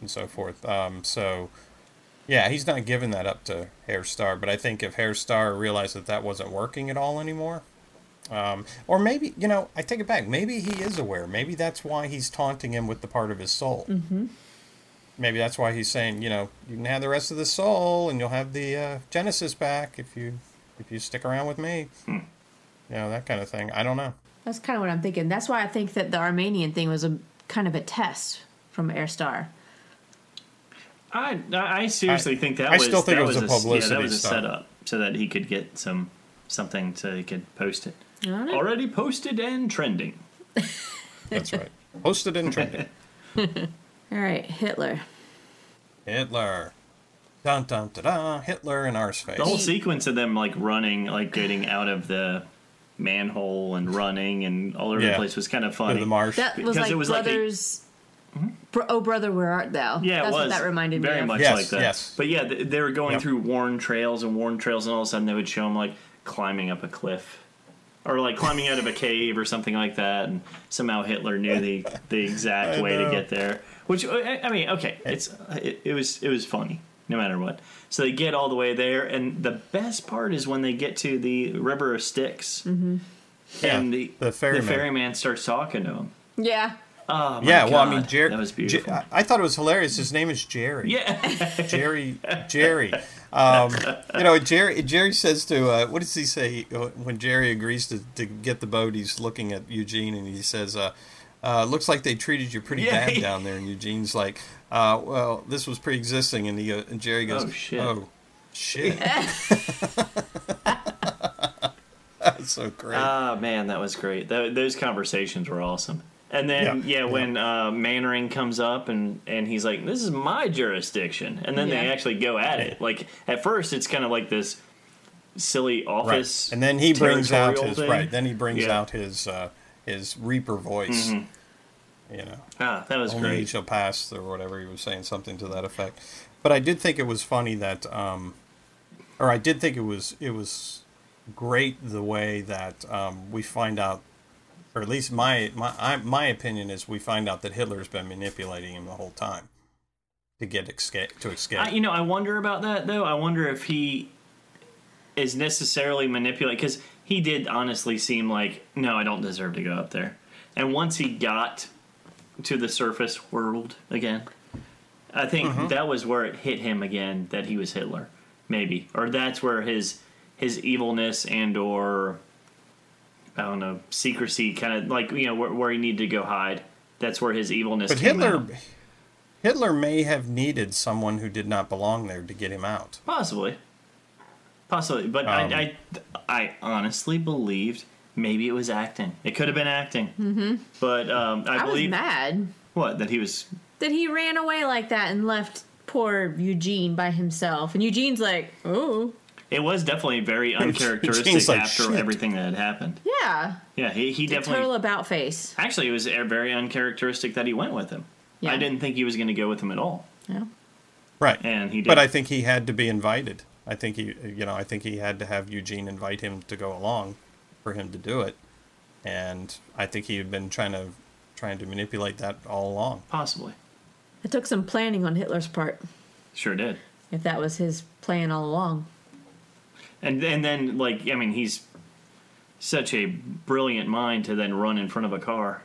and so forth. So, yeah, he's not giving that up to Herr Starr, but I think if Herr Starr realized that that wasn't working at all anymore... or maybe, you know, I take it back. Maybe he is aware. Maybe that's why he's taunting him with the part of his soul. Mm-hmm. Maybe that's why he's saying, you know, you can have the rest of the soul and you'll have the Genesis back if you stick around with me. You know, that kind of thing. I don't know. That's kind of what I'm thinking. That's why I think that the Armenian thing was a kind of a test from Herr Starr. I seriously think that was... I still think it was a publicity stunt. Yeah, that was a setup so that he could get something so he could post it. Right. Already posted and trending. That's right. Posted and trending. All right, Hitler. Hitler. Dun, dun, dun, dun. Hitler in our space. The whole sequence of them, like, running, like, getting out of the manhole and running and all over the place was kind of funny. To the marsh. That was like Brothers... Oh, Brother, Where Art Thou? Yeah, that's what that reminded me of. Very much like that. Yes. But, yeah, they were going through worn trails, and all of a sudden they would show them, like, climbing up a cliff. Or like climbing out of a cave or something like that, and somehow Hitler knew the exact way to get there. Which, I mean, okay, it was funny no matter what. So they get all the way there, and the best part is when they get to the River of Styx, and the ferryman starts talking to him. Yeah. Oh, my God. Well, I mean, Jerry. That was beautiful. I thought it was hilarious. His name is Jerry. Yeah. Jerry. You know, Jerry says to, what does he say when Jerry agrees to get the boat? He's looking at Eugene and he says, looks like they treated you pretty bad down there. And Eugene's like, well, this was pre-existing. And and Jerry goes, oh, shit. That's so great. Oh, man, that was great. Those conversations were awesome. And then, when Mannering comes up and he's like, this is my jurisdiction. And then they actually go at it. Like, at first, it's kind of like this silly office. Right. And then he brings out his thing. Right. Then he brings out his Reaper voice. Mm-hmm. You know. Ah, that was great. Only he shall pass, or whatever he was saying, something to that effect. But I did think it was funny that, I did think it was great the way that we find out. Or at least my opinion is we find out that Hitler's been manipulating him the whole time to escape. I wonder about that, though. I wonder if he is necessarily manipulating, because he did honestly seem like, no, I don't deserve to go up there. And once he got to the surface world again, I think that was where it hit him again that he was Hitler, maybe. Or that's where his evilness and or... I don't know, secrecy, kind of like, you know, where he needed to go hide. That's where his evilness came out. Hitler may have needed someone who did not belong there to get him out. Possibly. But I honestly believed maybe it was acting. It could have been acting. Mm-hmm. But I believe... I was mad. What? That he was... That he ran away like that and left poor Eugene by himself. And Eugene's like, ooh... It was definitely very uncharacteristic like after everything that had happened. Yeah. Yeah, he definitely... Total about face. Actually, it was very uncharacteristic that he went with him. Yeah. I didn't think he was going to go with him at all. Yeah. Right. And he did. But I think he had to be invited. I think he had to have Eugene invite him to go along for him to do it. And I think he had been trying to manipulate that all along. Possibly. It took some planning on Hitler's part. Sure did. If that was his plan all along. And then, like, I mean, he's such a brilliant mind to then run in front of a car.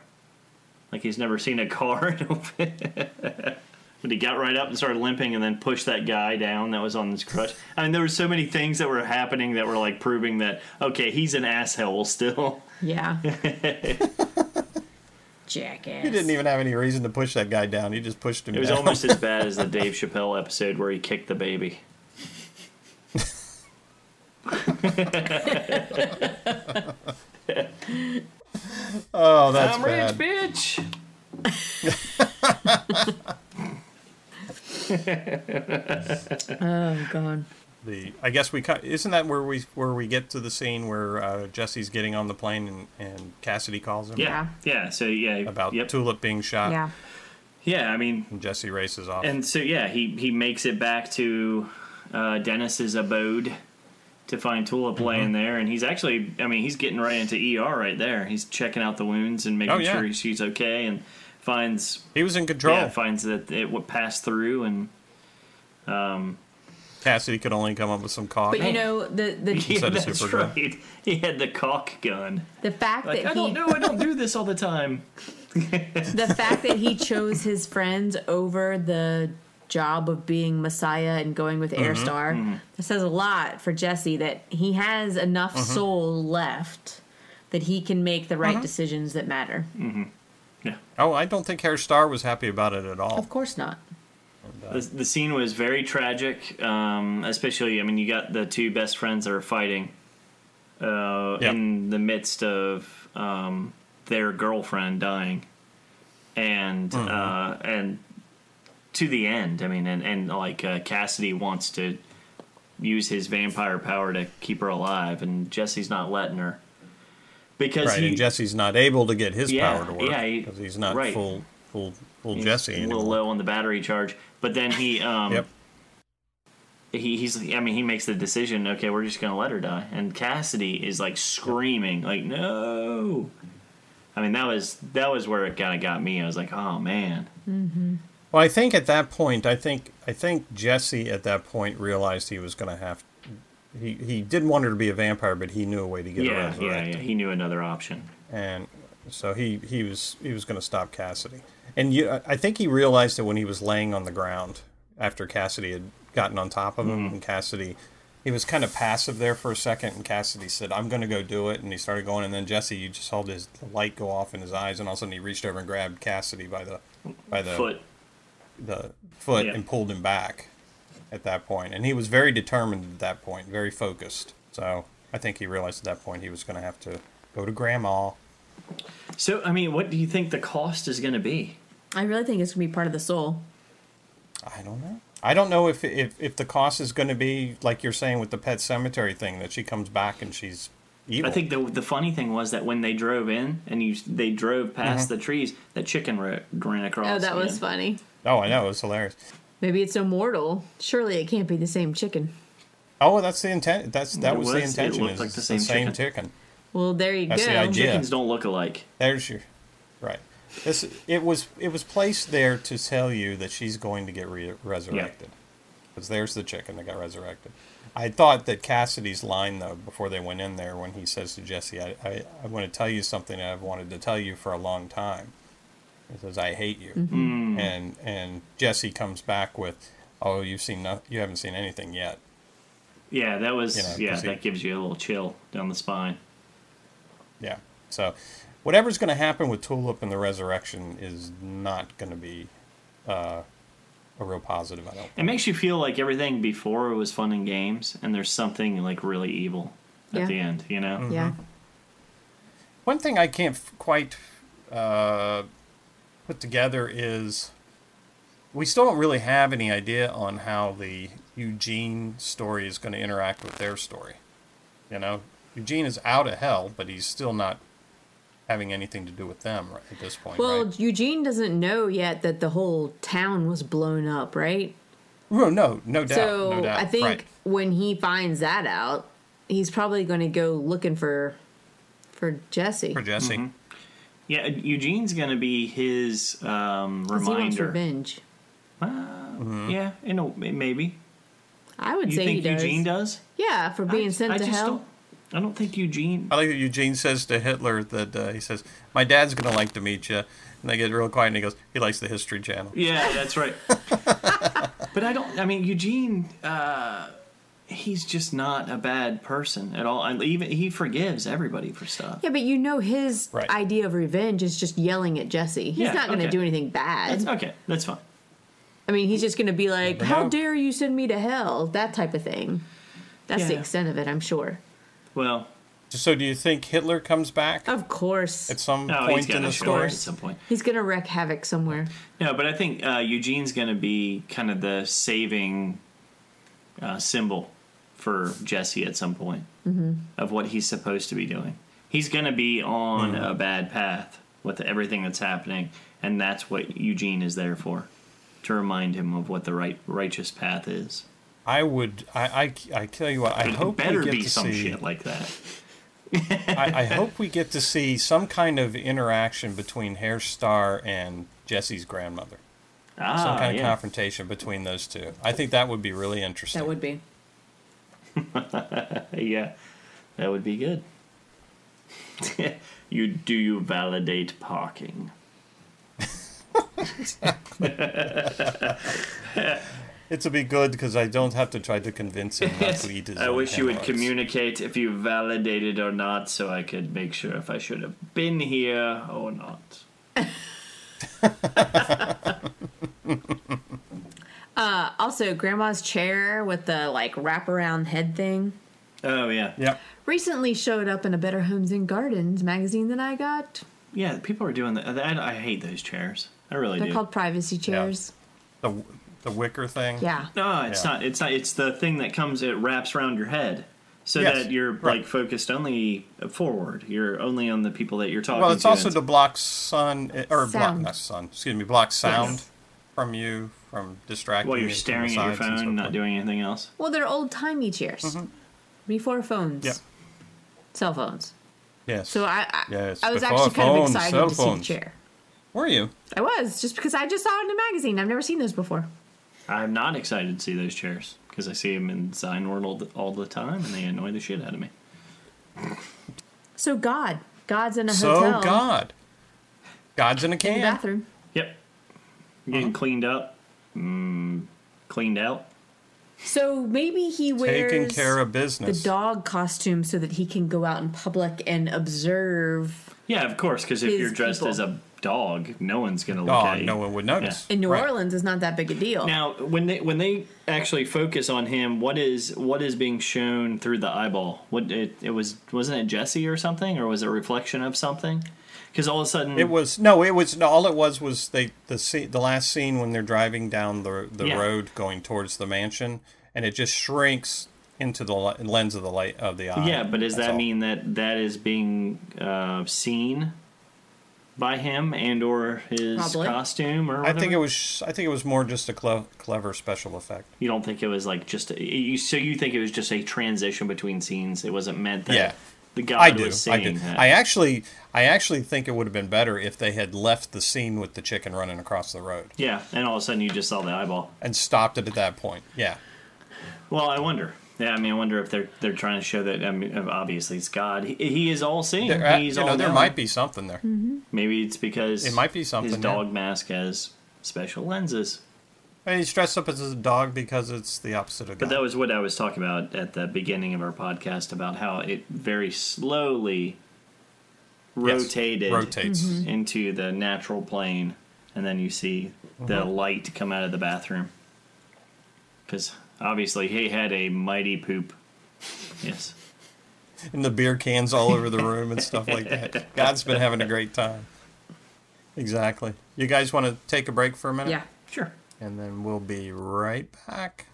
Like, he's never seen a car. But he got right up and started limping and then pushed that guy down that was on his crutch. I mean, there were so many things that were happening that were, like, proving that, okay, he's an asshole still. Yeah. Jackass. He didn't even have any reason to push that guy down. He just pushed him down. It was almost as bad as the Dave Chappelle episode where he kicked the baby. Oh, that's bad. I'm rich, bitch. Oh, God. I guess we cut. Isn't that where we get to the scene where Jesse's getting on the plane and Cassidy calls him? Yeah, yeah. So yeah, about Tulip being shot. Yeah, yeah. I mean, and Jesse races off, and so yeah, he makes it back to Dennis's abode to find Tulip laying there, and he's actually, I mean, he's getting right into ER right there. He's checking out the wounds and making sure she's okay, and finds he was in control. Yeah, finds that it would pass through and. Cassidy could only come up with some caulk. But you know, that's right. He had the caulk gun. The fact that I don't do this all the time. The fact that he chose his friends over the job of being Messiah and going with Herr Starr, that says a lot for Jesse, that he has enough soul left that he can make the right decisions that matter. Mm-hmm. Yeah. Oh, I don't think Herr Starr was happy about it at all. Of course not. The scene was very tragic, especially, I mean, you got the two best friends that are fighting in the midst of their girlfriend dying. And and to the end, I mean, and Cassidy wants to use his vampire power to keep her alive, and Jesse's not letting her. Because and Jesse's not able to get his power to work because he's not full Jesse anymore. A little low on the battery charge. But then he, he makes the decision. Okay, we're just gonna let her die. And Cassidy is like screaming, like no. I mean, that was where it kind of got me. I was like, oh man. Mm-hmm. Well, I think at that point, I think Jesse at that point realized he was gonna have. He didn't want her to be a vampire, but he knew a way to get her resurrected. Yeah, he knew another option. And so he was gonna stop Cassidy. And I think he realized it when he was laying on the ground after Cassidy had gotten on top of him. And Cassidy, he was kind of passive there for a second, and Cassidy said, I'm going to go do it. And he started going, and then Jesse, you just saw the light go off in his eyes, and all of a sudden he reached over and grabbed Cassidy by the foot and pulled him back at that point. And he was very determined at that point, very focused. So I think he realized at that point he was going to have to go to Grandma. So, I mean, what do you think the cost is going to be? I really think it's going to be part of the soul. I don't know. I don't know if the cost is going to be, like you're saying with the Pet Cemetery thing, that she comes back and she's evil. I think the funny thing was that when they drove in and they drove past the trees, that chicken ran across. Oh, that was funny. Oh, I know. It was hilarious. Maybe it's immortal. Surely it can't be the same chicken. Oh, that's the intent. That was the intention. It looked like the same chicken. Well, there you go. The idea. Chickens don't look alike. There's your... Right. This, it was placed there to tell you that she's going to get resurrected. Because there's the chicken that got resurrected. I thought that Cassidy's line, though, before they went in there, when he says to Jesse, I want to tell you something I've wanted to tell you for a long time. He says, I hate you. Mm-hmm. And Jesse comes back with, oh, you haven't seen anything yet. Yeah, that was... that gives you a little chill down the spine. Yeah, so whatever's going to happen with Tulip and the resurrection is not going to be a real positive, I don't think. It makes you feel like everything before was fun and games, and there's something like really evil at the end, you know? Mm-hmm. Yeah. One thing I can't quite put together is we still don't really have any idea on how the Eugene story is going to interact with their story, you know? Eugene is out of hell, but he's still not having anything to do with them at this point. Well, right? Eugene doesn't know yet that the whole town was blown up, right? No doubt. So no doubt. I think when he finds that out, he's probably going to go looking for Jesse. For Jesse. Mm-hmm. Yeah, Eugene's going to be his reminder. He wants revenge. Yeah, maybe. I would say he does. You think Eugene does? Yeah, for being sent to hell. I don't think Eugene... I like that Eugene says to Hitler that he says, my dad's going to like to meet you. And they get real quiet and he goes, he likes the History Channel. Yeah, that's right. But I mean, Eugene, he's just not a bad person at all. And even he forgives everybody for stuff. Yeah, but you know his idea of revenge is just yelling at Jesse. He's not going to do anything bad. That's fine. I mean, he's just going to be like, how dare you send me to hell? That type of thing. That's the extent of it, I'm sure. Well... So do you think Hitler comes back? Of course. At some point in the story? At some point. He's going to wreak havoc somewhere. No, but I think Eugene's going to be kind of the saving symbol for Jesse at some point of what he's supposed to be doing. He's going to be on a bad path with everything that's happening, and that's what Eugene is there for, to remind him of what the righteous path is. I tell you what, I hope we get to see... It better be some shit like that. I hope we get to see some kind of interaction between Herr Starr and Jesse's grandmother. Some kind of confrontation between those two. I think that would be really interesting. That would be. Yeah, that would be good. Do you validate parking? Exactly. It'll be good because I don't have to try to convince him not to eat his own. I wish you would communicate if you validated or not, so I could make sure if I should have been here or not. Also, Grandma's chair with the wraparound head thing. Oh yeah, yep. Recently showed up in a Better Homes and Gardens magazine that I got. Yeah, people are doing that. I hate those chairs. I really do. They're called privacy chairs. Yeah. The wicker thing? Yeah. No, it's not. It's not. It's the thing that comes, it wraps around your head so that you're focused only forward. You're only on the people that you're talking to. Well, it's also to block block sound from you, from distracting you. Well, you're staring at your phone and not doing anything else. Well, they're old-timey chairs. Mm-hmm. Before phones. Yep. Cell phones. Yes. So I was actually kind of excited to see the chair. Were you? I was, just because I just saw it in a magazine. I've never seen those before. I'm not excited to see those chairs because I see them in Design World all the time, and they annoy the shit out of me. So God's in a hotel. So God's in a can. In the bathroom. Yep. Getting cleaned up, cleaned out. So maybe he wears taking care of business the dog costume so that he can go out in public and observe. Yeah, of course, because if you're dressed as a dog, no one's going to look at you. No one would notice. Yeah. In New Orleans, it's not that big a deal. Now, when they actually focus on him, what is being shown through the eyeball? What it was, wasn't it Jesse or something, or was it a reflection of something? Because all of a sudden it was the last scene when they're driving down the road going towards the mansion, and it just shrinks into the lens of the light of the eye. Yeah, but does that mean that is being seen by him and or his costume or whatever? I think it was more just a clever special effect. You don't think it was you think it was just a transition between scenes? It wasn't meant that the God was seeing that. I actually think it would have been better if they had left the scene with the chicken running across the road. Yeah, and all of a sudden you just saw the eyeball. And stopped it at that point, yeah. Well, I wonder. Yeah, I mean, I wonder if they're trying to show that. I mean, obviously, it's God. He is all seeing. There might be something there. Mm-hmm. Maybe it's because it might be something. His dog mask has special lenses. And he's dressed up as a dog because it's the opposite of God. But that was what I was talking about at the beginning of our podcast about how it very slowly rotates into the natural plane, and then you see the light come out of the bathroom because. Obviously, he had a mighty poop. Yes. And the beer cans all over the room and stuff like that. God's been having a great time. Exactly. You guys want to take a break for a minute? Yeah, sure. And then we'll be right back.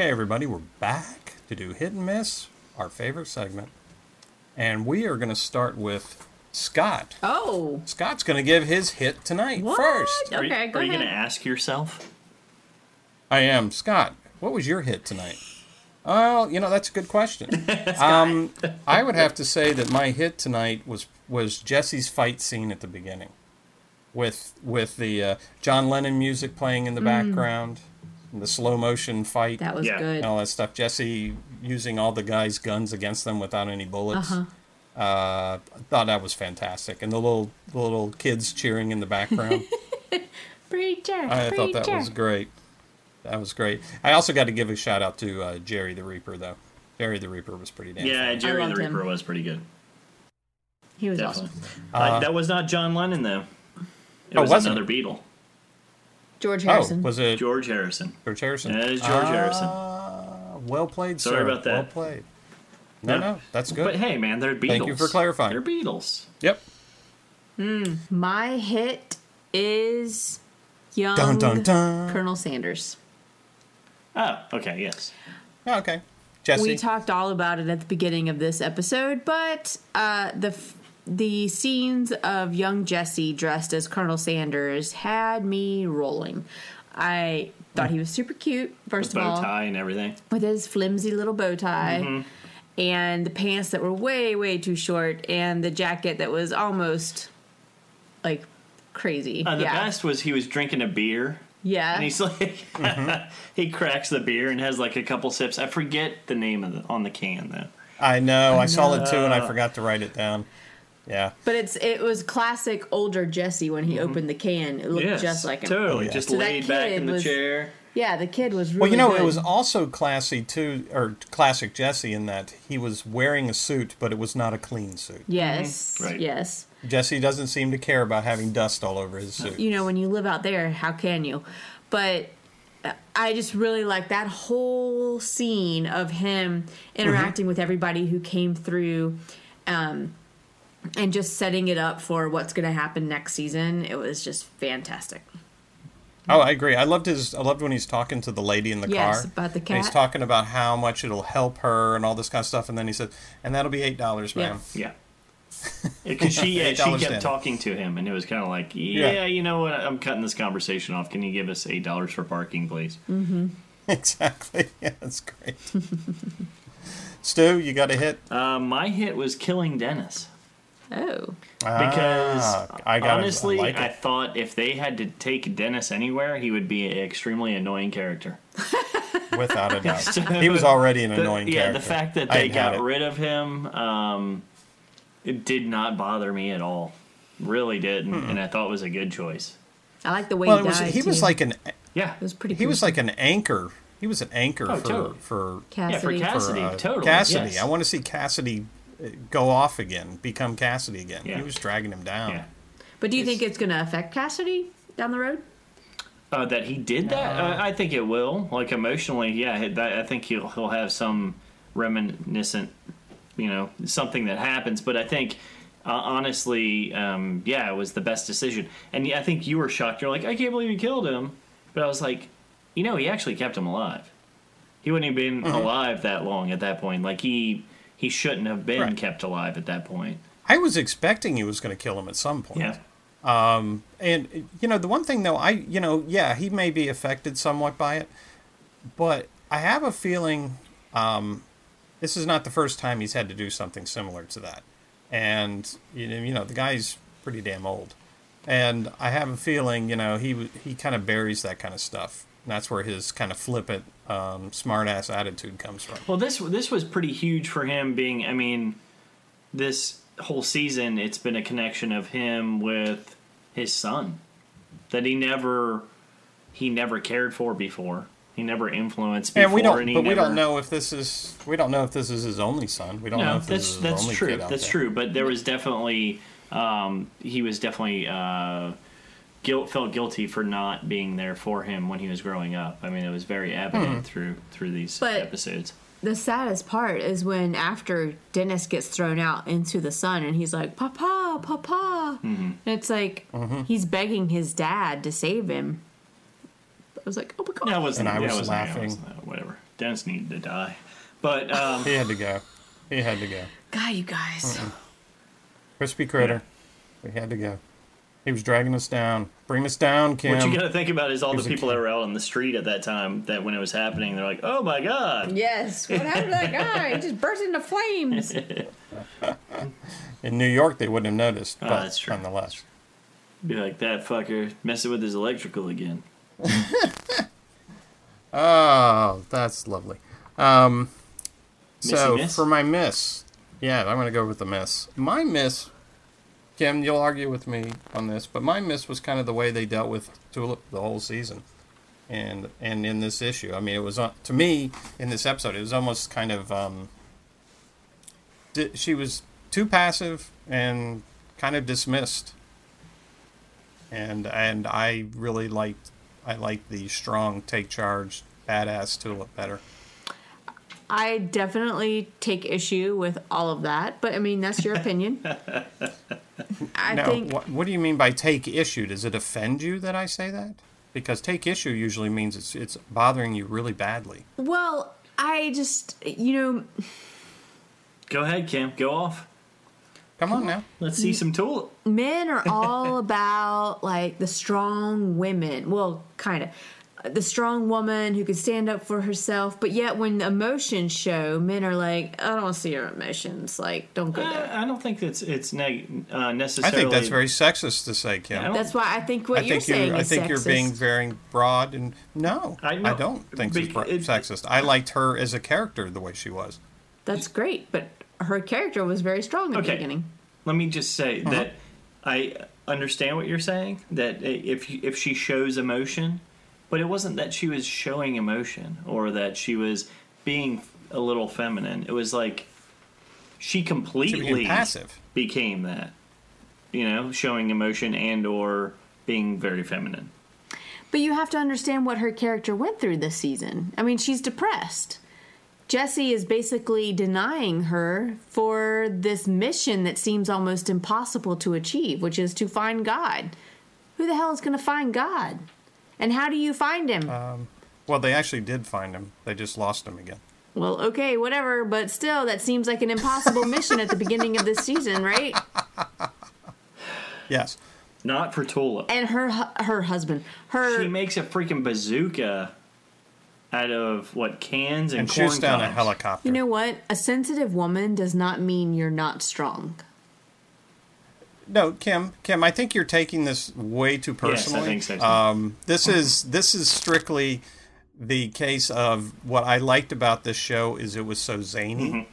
Okay, everybody, we're back to do Hit and Miss, our favorite segment. And we are going to start with Scott. Oh. Scott's going to give his hit tonight first. Okay, go ahead. Are you going to ask yourself? I am. Scott, what was your hit tonight? Well, you know, that's a good question. I would have to say that my hit tonight was Jesse's fight scene at the beginning, with the John Lennon music playing in the background, and the slow motion fight. That was good. And all that stuff. Jesse using all the guys' guns against them without any bullets. I thought that was fantastic, and the little kids cheering in the background. Preacher. Thought that was great. That was great. I also got to give a shout out to Jerry the Reaper, though. Jerry the Reaper was pretty damn funny. Jerry the Reaper was pretty good. He was awesome. That was not John Lennon, though. It was another Beatle. George Harrison. Oh, was it? George Harrison. George Harrison. Yeah, it is George Harrison. Well played, sir. Sorry about that. Well played. No, that's good. But hey, man, they're Beatles. Thank you for clarifying. They're Beatles. Yep. My hit is young Colonel Sanders. Oh, okay, yes. Oh, okay. Jesse. We talked all about it at the beginning of this episode, but the scenes of young Jesse dressed as Colonel Sanders had me rolling. I thought he was super cute, first of all. With bow tie and everything. With his flimsy little bow tie. Mm-hmm. And the pants that were way, way too short, and the jacket that was almost, like, crazy. The best was he was drinking a beer. Yeah. And he's like, he cracks the beer and has, like, a couple sips. I forget the name on the can, though. I know. I saw it, too, and I forgot to write it down. Yeah. But it was classic older Jesse when he opened the can. It looked just like him. Totally. Yeah. Just laid back in the chair. Yeah, the kid was really good. It was also classy, too, or classic Jesse in that he was wearing a suit, but it was not a clean suit. Yes, right. Yes. Jesse doesn't seem to care about having dust all over his suit. You know, when you live out there, how can you? But I just really like that whole scene of him interacting with everybody who came through and just setting it up for what's going to happen next season. It was just fantastic. Oh, I agree. I loved when he's talking to the lady in the car. Yes, about the cat. And he's talking about how much it'll help her and all this kind of stuff, and then he said, "And that'll be $8, ma'am." Yeah. Because she kept talking to him, and it was kind of like, you know what? I'm cutting this conversation off. Can you give us $8 for parking, please? Mm-hmm. Exactly. Yeah, that's great. Stu, you got a hit? My hit was killing Dennis. Oh. Because, honestly, I thought if they had to take Dennis anywhere, he would be an extremely annoying character. Without a doubt. So, he was already an annoying character. Yeah, the fact that they got rid of him, it did not bother me at all. Really didn't, and I thought it was a good choice. I like the way he died, he was like an... Yeah. It was pretty cool. He was like an anchor. He was an anchor for Cassidy. Yeah, for Cassidy, totally. Cassidy. Yes. I want to see Cassidy... go off again, become Cassidy again. Yeah. He was dragging him down. Yeah. But do you think it's going to affect Cassidy down the road? That he did that? I think it will. Like, emotionally, I think he'll have some reminiscent, something that happens. But I think, honestly, it was the best decision. And I think you were shocked. You're like, I can't believe you killed him. But I was like, he actually kept him alive. He wouldn't have been alive that long at that point. Like, He shouldn't have been kept alive at that point. I was expecting he was going to kill him at some point. Yeah. And, the one thing, though, he may be affected somewhat by it, but I have a feeling this is not the first time he's had to do something similar to that. And, the guy's pretty damn old. And I have a feeling, he kind of buries that kind of stuff. And that's where his kind of flippant, smart-ass attitude comes from. Well, this was pretty huge for him being, this whole season, it's been a connection of him with his son that he never cared for before. He never influenced before. We don't know if this is his only son. We don't know if this is his only kid out there. That's true, but there was definitely, he was definitely... felt guilty for not being there for him when he was growing up. It was very evident through these episodes. The saddest part is when after Dennis gets thrown out into the sun and he's like, "Papa, Papa," and it's like he's begging his dad to save him. I was like, "Oh my god!" I was laughing. Whatever. Dennis needed to die, but he had to go. He had to go. God, you guys, crispy critter. Yeah. We had to go. He was dragging us down. Bring us down, Kim. What you got to think about is all the people that were out on the street at that time, that when it was happening, they're like, oh, my God. Yes. What happened to that guy? He just burst into flames. In New York, they wouldn't have noticed. But that's true. Nonetheless. Be like, that fucker messing with his electrical again. Oh, that's lovely. So for my miss, yeah, I'm going to go with the miss. My miss, Kim, you'll argue with me on this, but my miss was kind of the way they dealt with Tulip the whole season, and in this issue. I mean, it was, to me, in this episode, it was almost kind of, she was too passive and kind of dismissed. And I liked the strong, take charge, badass Tulip better. I definitely take issue with all of that, but I mean, that's your opinion. What do you mean by take issue? Does it offend you that I say that? Because take issue usually means it's bothering you really badly. Well, I just, Go ahead, Kim. Go off. Come on now. Let's see some Tulip. Men are all about, like, the strong women. Well, kind of. The strong woman who can stand up for herself, but yet when emotions show, men are like, I don't want to see your emotions. Like, don't go there. I don't think it's necessarily. I think that's very sexist to say, Kim. That's why I think what you're saying is sexist. You're being very broad, and I don't think she's sexist. I liked her as a character the way she was. That's great, but her character was very strong in the beginning. Let me just say that I understand what you're saying, that if she shows emotion. But it wasn't that she was showing emotion or that she was being a little feminine. It was like she completely became that, showing emotion and or being very feminine. But you have to understand what her character went through this season. I mean, she's depressed. Jesse is basically denying her for this mission that seems almost impossible to achieve, which is to find God. Who the hell is going to find God? And how do you find him? Well, they actually did find him. They just lost him again. Well, okay, whatever. But still, that seems like an impossible mission at the beginning of this season, right? Yes. Not for Tulip. And her husband. She makes a freaking bazooka out of, cans and corn. And shoots down a helicopter. You know what? A sensitive woman does not mean you're not strong. No, Kim, I think you're taking this way too personally. Yes, I think so. This is strictly the case of what I liked about this show is it was so zany,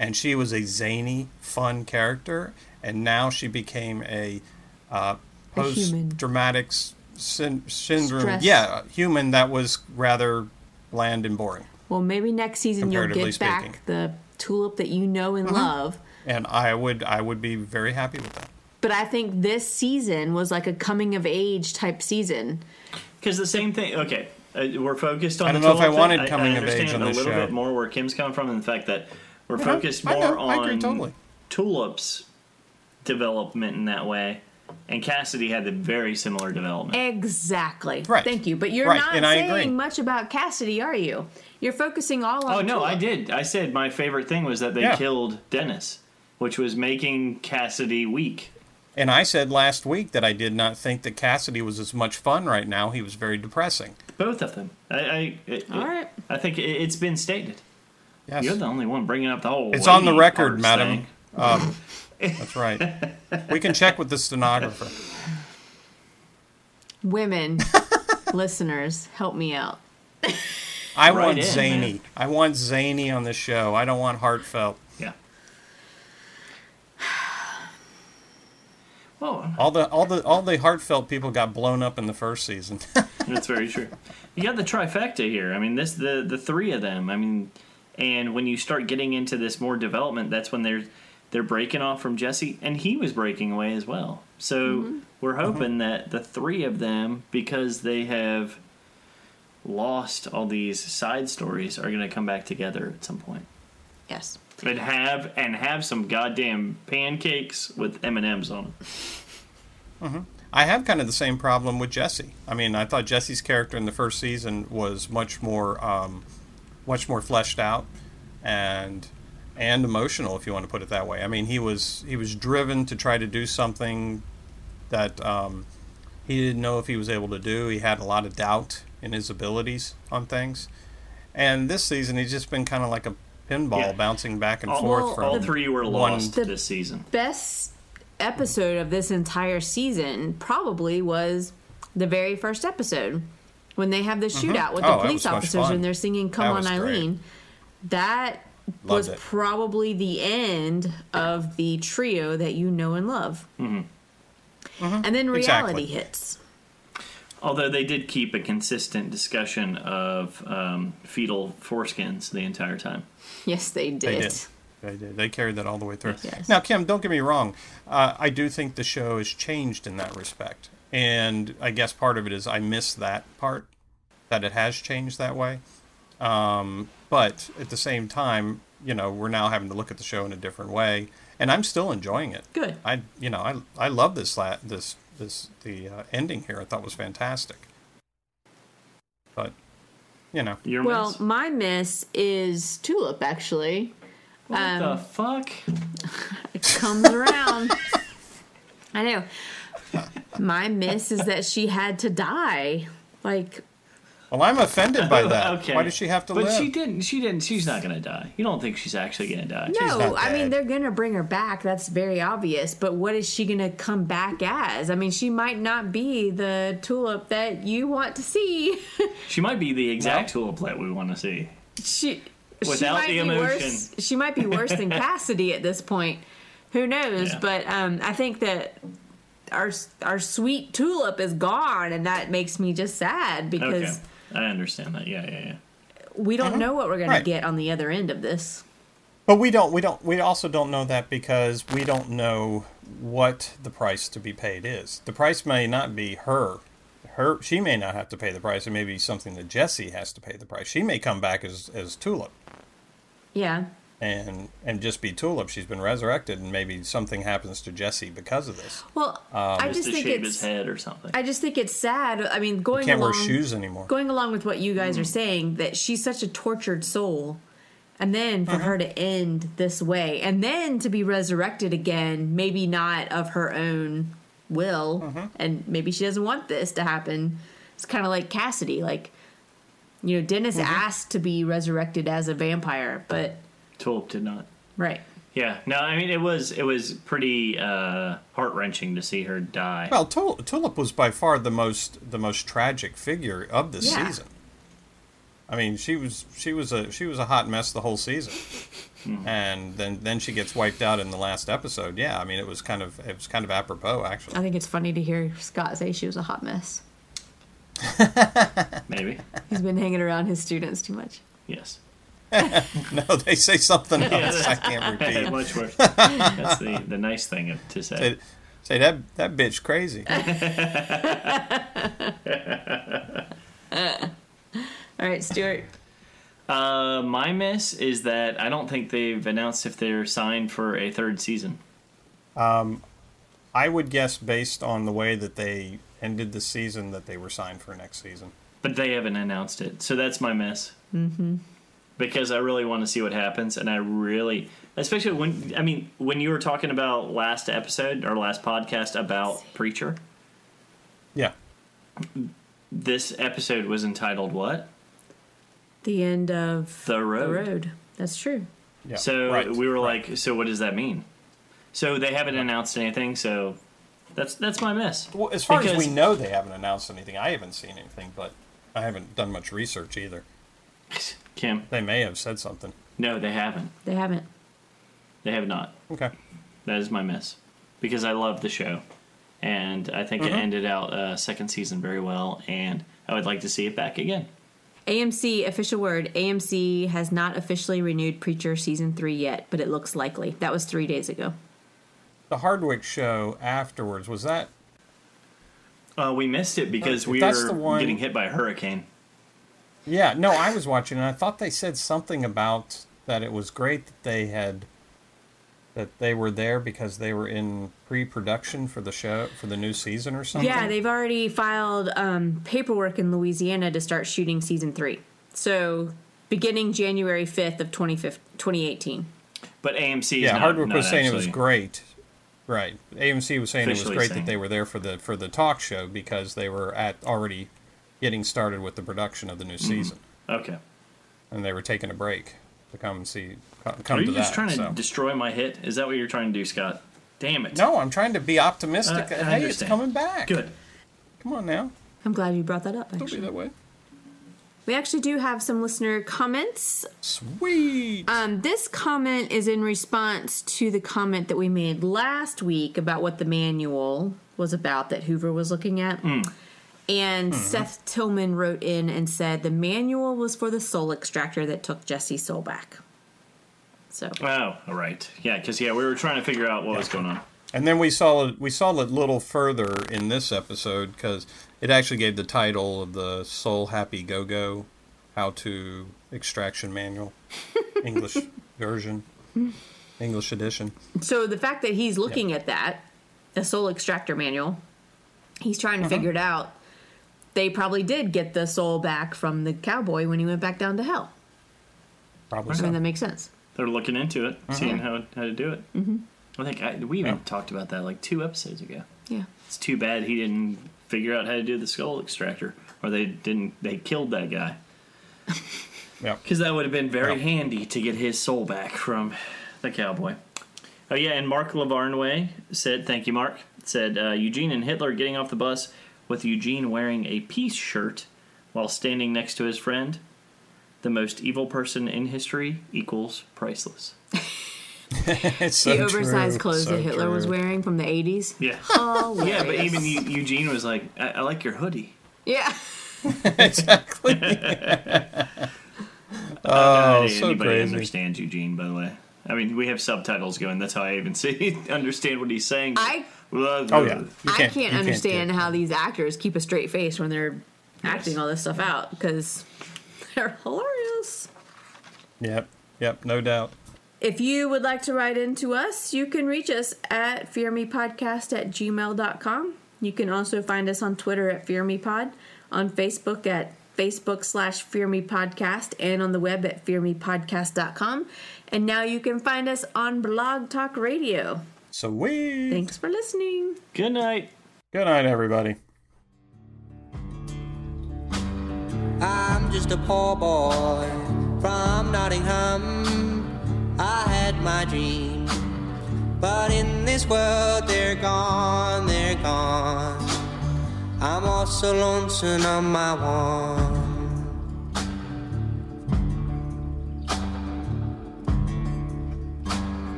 and she was a zany, fun character, and now she became a post-traumatic syndrome. Stress. Yeah, a human that was rather bland and boring. Well, maybe next season you'll get back the Tulip that you know and love. And I would be very happy with that. But I think this season was like a coming-of-age type season. Because the same thing... Okay, we're focused on... I don't know if I wanted coming-of-age on this show. I understand a little bit more where Kim's coming from and the fact that we're focused more on Tulip's development in that way. And Cassidy had the very similar development. Exactly. Right. Thank you. But you're not saying much about Cassidy, are you? You're focusing all on Tulip. Oh, no, I did. I said my favorite thing was that they killed Dennis, which was making Cassidy weak. And I said last week that I did not think that Cassidy was as much fun right now. He was very depressing. Both of them. I think it's been stated. Yes. You're the only one bringing up the whole... It's on the record, madam. That's right. We can check with the stenographer. Women, listeners, help me out. I want zany. Man. I want zany on the show. I don't want heartfelt. Yeah. Oh. All the heartfelt people got blown up in the first season. That's very true. You got the trifecta here. I mean, this the three of them. I mean, and when you start getting into this more development, that's when they're breaking off from Jesse, and he was breaking away as well. So we're hoping that the three of them, because they have lost all these side stories, are going to come back together at some point. Yes. And have some goddamn pancakes with M&Ms on them. I have kind of the same problem with Jesse. I mean, I thought Jesse's character in the first season was much more fleshed out and emotional, if you want to put it that way. I mean, he was driven to try to do something that he didn't know if he was able to do. He had a lot of doubt in his abilities on things. And this season, he's just been kind of like a pinball bouncing back and forth. From all three were lost this season. Best episode of this entire season probably was the very first episode when they have the shootout with the police officers and they're singing "Come On Eileen." That was probably the end of the trio that you know and love. Mm-hmm. Mm-hmm. And then reality hits. Although they did keep a consistent discussion of fetal foreskins the entire time. Yes, they did. They did. They carried that all the way through. Yes. Now, Kim, don't get me wrong. I do think the show has changed in that respect. And I guess part of it is I miss that part, that it has changed that way. But at the same time, you know, we're now having to look at the show in a different way. And I'm still enjoying it. Good. I love this ending here. I thought was fantastic. But, you know. My miss is Tulip, actually. What the fuck? It comes around. I know. My miss is that she had to die. Like, well, I'm offended by that. Okay. Why does she have to live? But she didn't. She's not going to die. You don't think she's actually going to die. No, I mean, they're going to bring her back. That's very obvious. But what is she going to come back as? I mean, she might not be the Tulip that you want to see. She might be the exact Tulip that we want to see. Without the emotion. She might be worse than Cassidy at this point. Who knows? Yeah. But I think that our sweet Tulip is gone, and that makes me just sad because I understand that. Yeah. We don't know what we're going to get on the other end of this. But we also don't know that because we don't know what the price to be paid is. The price may not be her. She may not have to pay the price. It may be something that Jesse has to pay the price. She may come back as Tulip. Yeah. And just be Tulip. She's been resurrected, and maybe something happens to Jesse because of this. Well, I just think shave his head or something. I just think it's sad. I mean, going can't along, wear shoes anymore. Going along with what you guys are saying, that she's such a tortured soul, and then for her to end this way, and then to be resurrected again, maybe not of her own will, and maybe she doesn't want this to happen. It's kind of like Cassidy, like, you know, Dennis asked to be resurrected as a vampire, but Tulip did not. Right. Yeah. No, I mean, it was pretty heart-wrenching to see her die. Well, Tulip was by far the most tragic figure of this season. I mean, she was a hot mess the whole season, and then she gets wiped out in the last episode. Yeah. I mean, it was kind of apropos, actually. I think it's funny to hear Scott say she was a hot mess. Maybe he's been hanging around his students too much. Yes. No, they say something else. I can't repeat. Much worse. That's the nice thing to say. Say that bitch crazy. All right, Stuart. My miss is that I don't think they've announced if they're signed for a third season. I would guess based on the way that they ended the season that they were signed for next season. But they haven't announced it, so that's my miss. Mm-hmm. Because I really want to see what happens, and I really, especially when you were talking about last episode or last podcast about Preacher. Yeah. This episode was entitled what? The End of the Road. That's true. Yeah. So we were like, so what does that mean? So they haven't announced anything, so that's my miss. Well, as far as we know, they haven't announced anything. I haven't seen anything, but I haven't done much research either. Kim. They may have said something. No, they haven't. They have not. Okay. That is my miss. Because I love the show. And I think it ended out second season very well. And I would like to see it back again. AMC, official word, AMC has not officially renewed Preacher Season 3 yet, but it looks likely. That was 3 days ago. The Hardwick show afterwards, was that? We missed it because we were getting hit by a hurricane. Yeah, no, I was watching, and I thought they said something about that it was great that they were there because they were in pre-production for the show, for the new season or something. Yeah, they've already filed paperwork in Louisiana to start shooting season 3. So, beginning January 5th of 2018. But AMC is not. Yeah, Hardwick was saying it was great. Right. AMC was saying it was great that they were there for the talk show because they were already getting started with the production of the new season. Okay. And they were taking a break to come and see. Are you just trying to destroy my hit? Is that what you're trying to do, Scott? Damn it. No, I'm trying to be optimistic. Hey, it's coming back. Good. Come on now. I'm glad you brought that up, actually. Don't be that way. We actually do have some listener comments. Sweet. This comment is in response to the comment that we made last week about what the manual was about that Hoover was looking at. Mm. And Seth Tillman wrote in and said the manual was for the soul extractor that took Jesse's soul back. So. Oh, all right. Yeah, because we were trying to figure out what was going on. And then we saw it a little further in this episode because it actually gave the title of the Soul Happy Go-Go How to Extraction Manual, English version, English edition. So the fact that he's looking at that, the Soul Extractor Manual, he's trying to figure it out. They probably did get the soul back from the cowboy when he went back down to hell. Probably. I mean, that makes sense. They're looking into it, seeing how to do it. Mm-hmm. I think we even talked about that like 2 episodes ago. Yeah. It's too bad he didn't figure out how to do the skull extractor, or they killed that guy. Yeah. Because that would have been very handy to get his soul back from the cowboy. Oh, yeah, and Mark LaVarnway said, thank you, Mark, said Eugene and Hitler getting off the bus with Eugene wearing a peace shirt while standing next to his friend. The most evil person in history equals priceless. It's the oversized clothes that Hitler was wearing from the 80s. Yeah. Hilarious. Yeah, but even Eugene was like, I like your hoodie. Yeah. Exactly. Oh, so anybody crazy. Understands Eugene, by the way. I mean, we have subtitles going. That's how I even understand what he's saying. I can't understand how these actors keep a straight face when they're acting all this stuff out because they're hilarious. Yep, no doubt. If you would like to write in to us, you can reach us at fearmepodcast@gmail.com. You can also find us on Twitter at fearmepod, on Facebook at facebook.com/fearmepodcast, and on the web at fearmepodcast.com. And now you can find us on Blog Talk Radio. Sweet. Thanks for listening. Good night. Good night, everybody. I'm just a poor boy from Nottingham. I had my dream, but in this world they're gone, they're gone. I'm also lonesome on my own.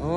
Oh,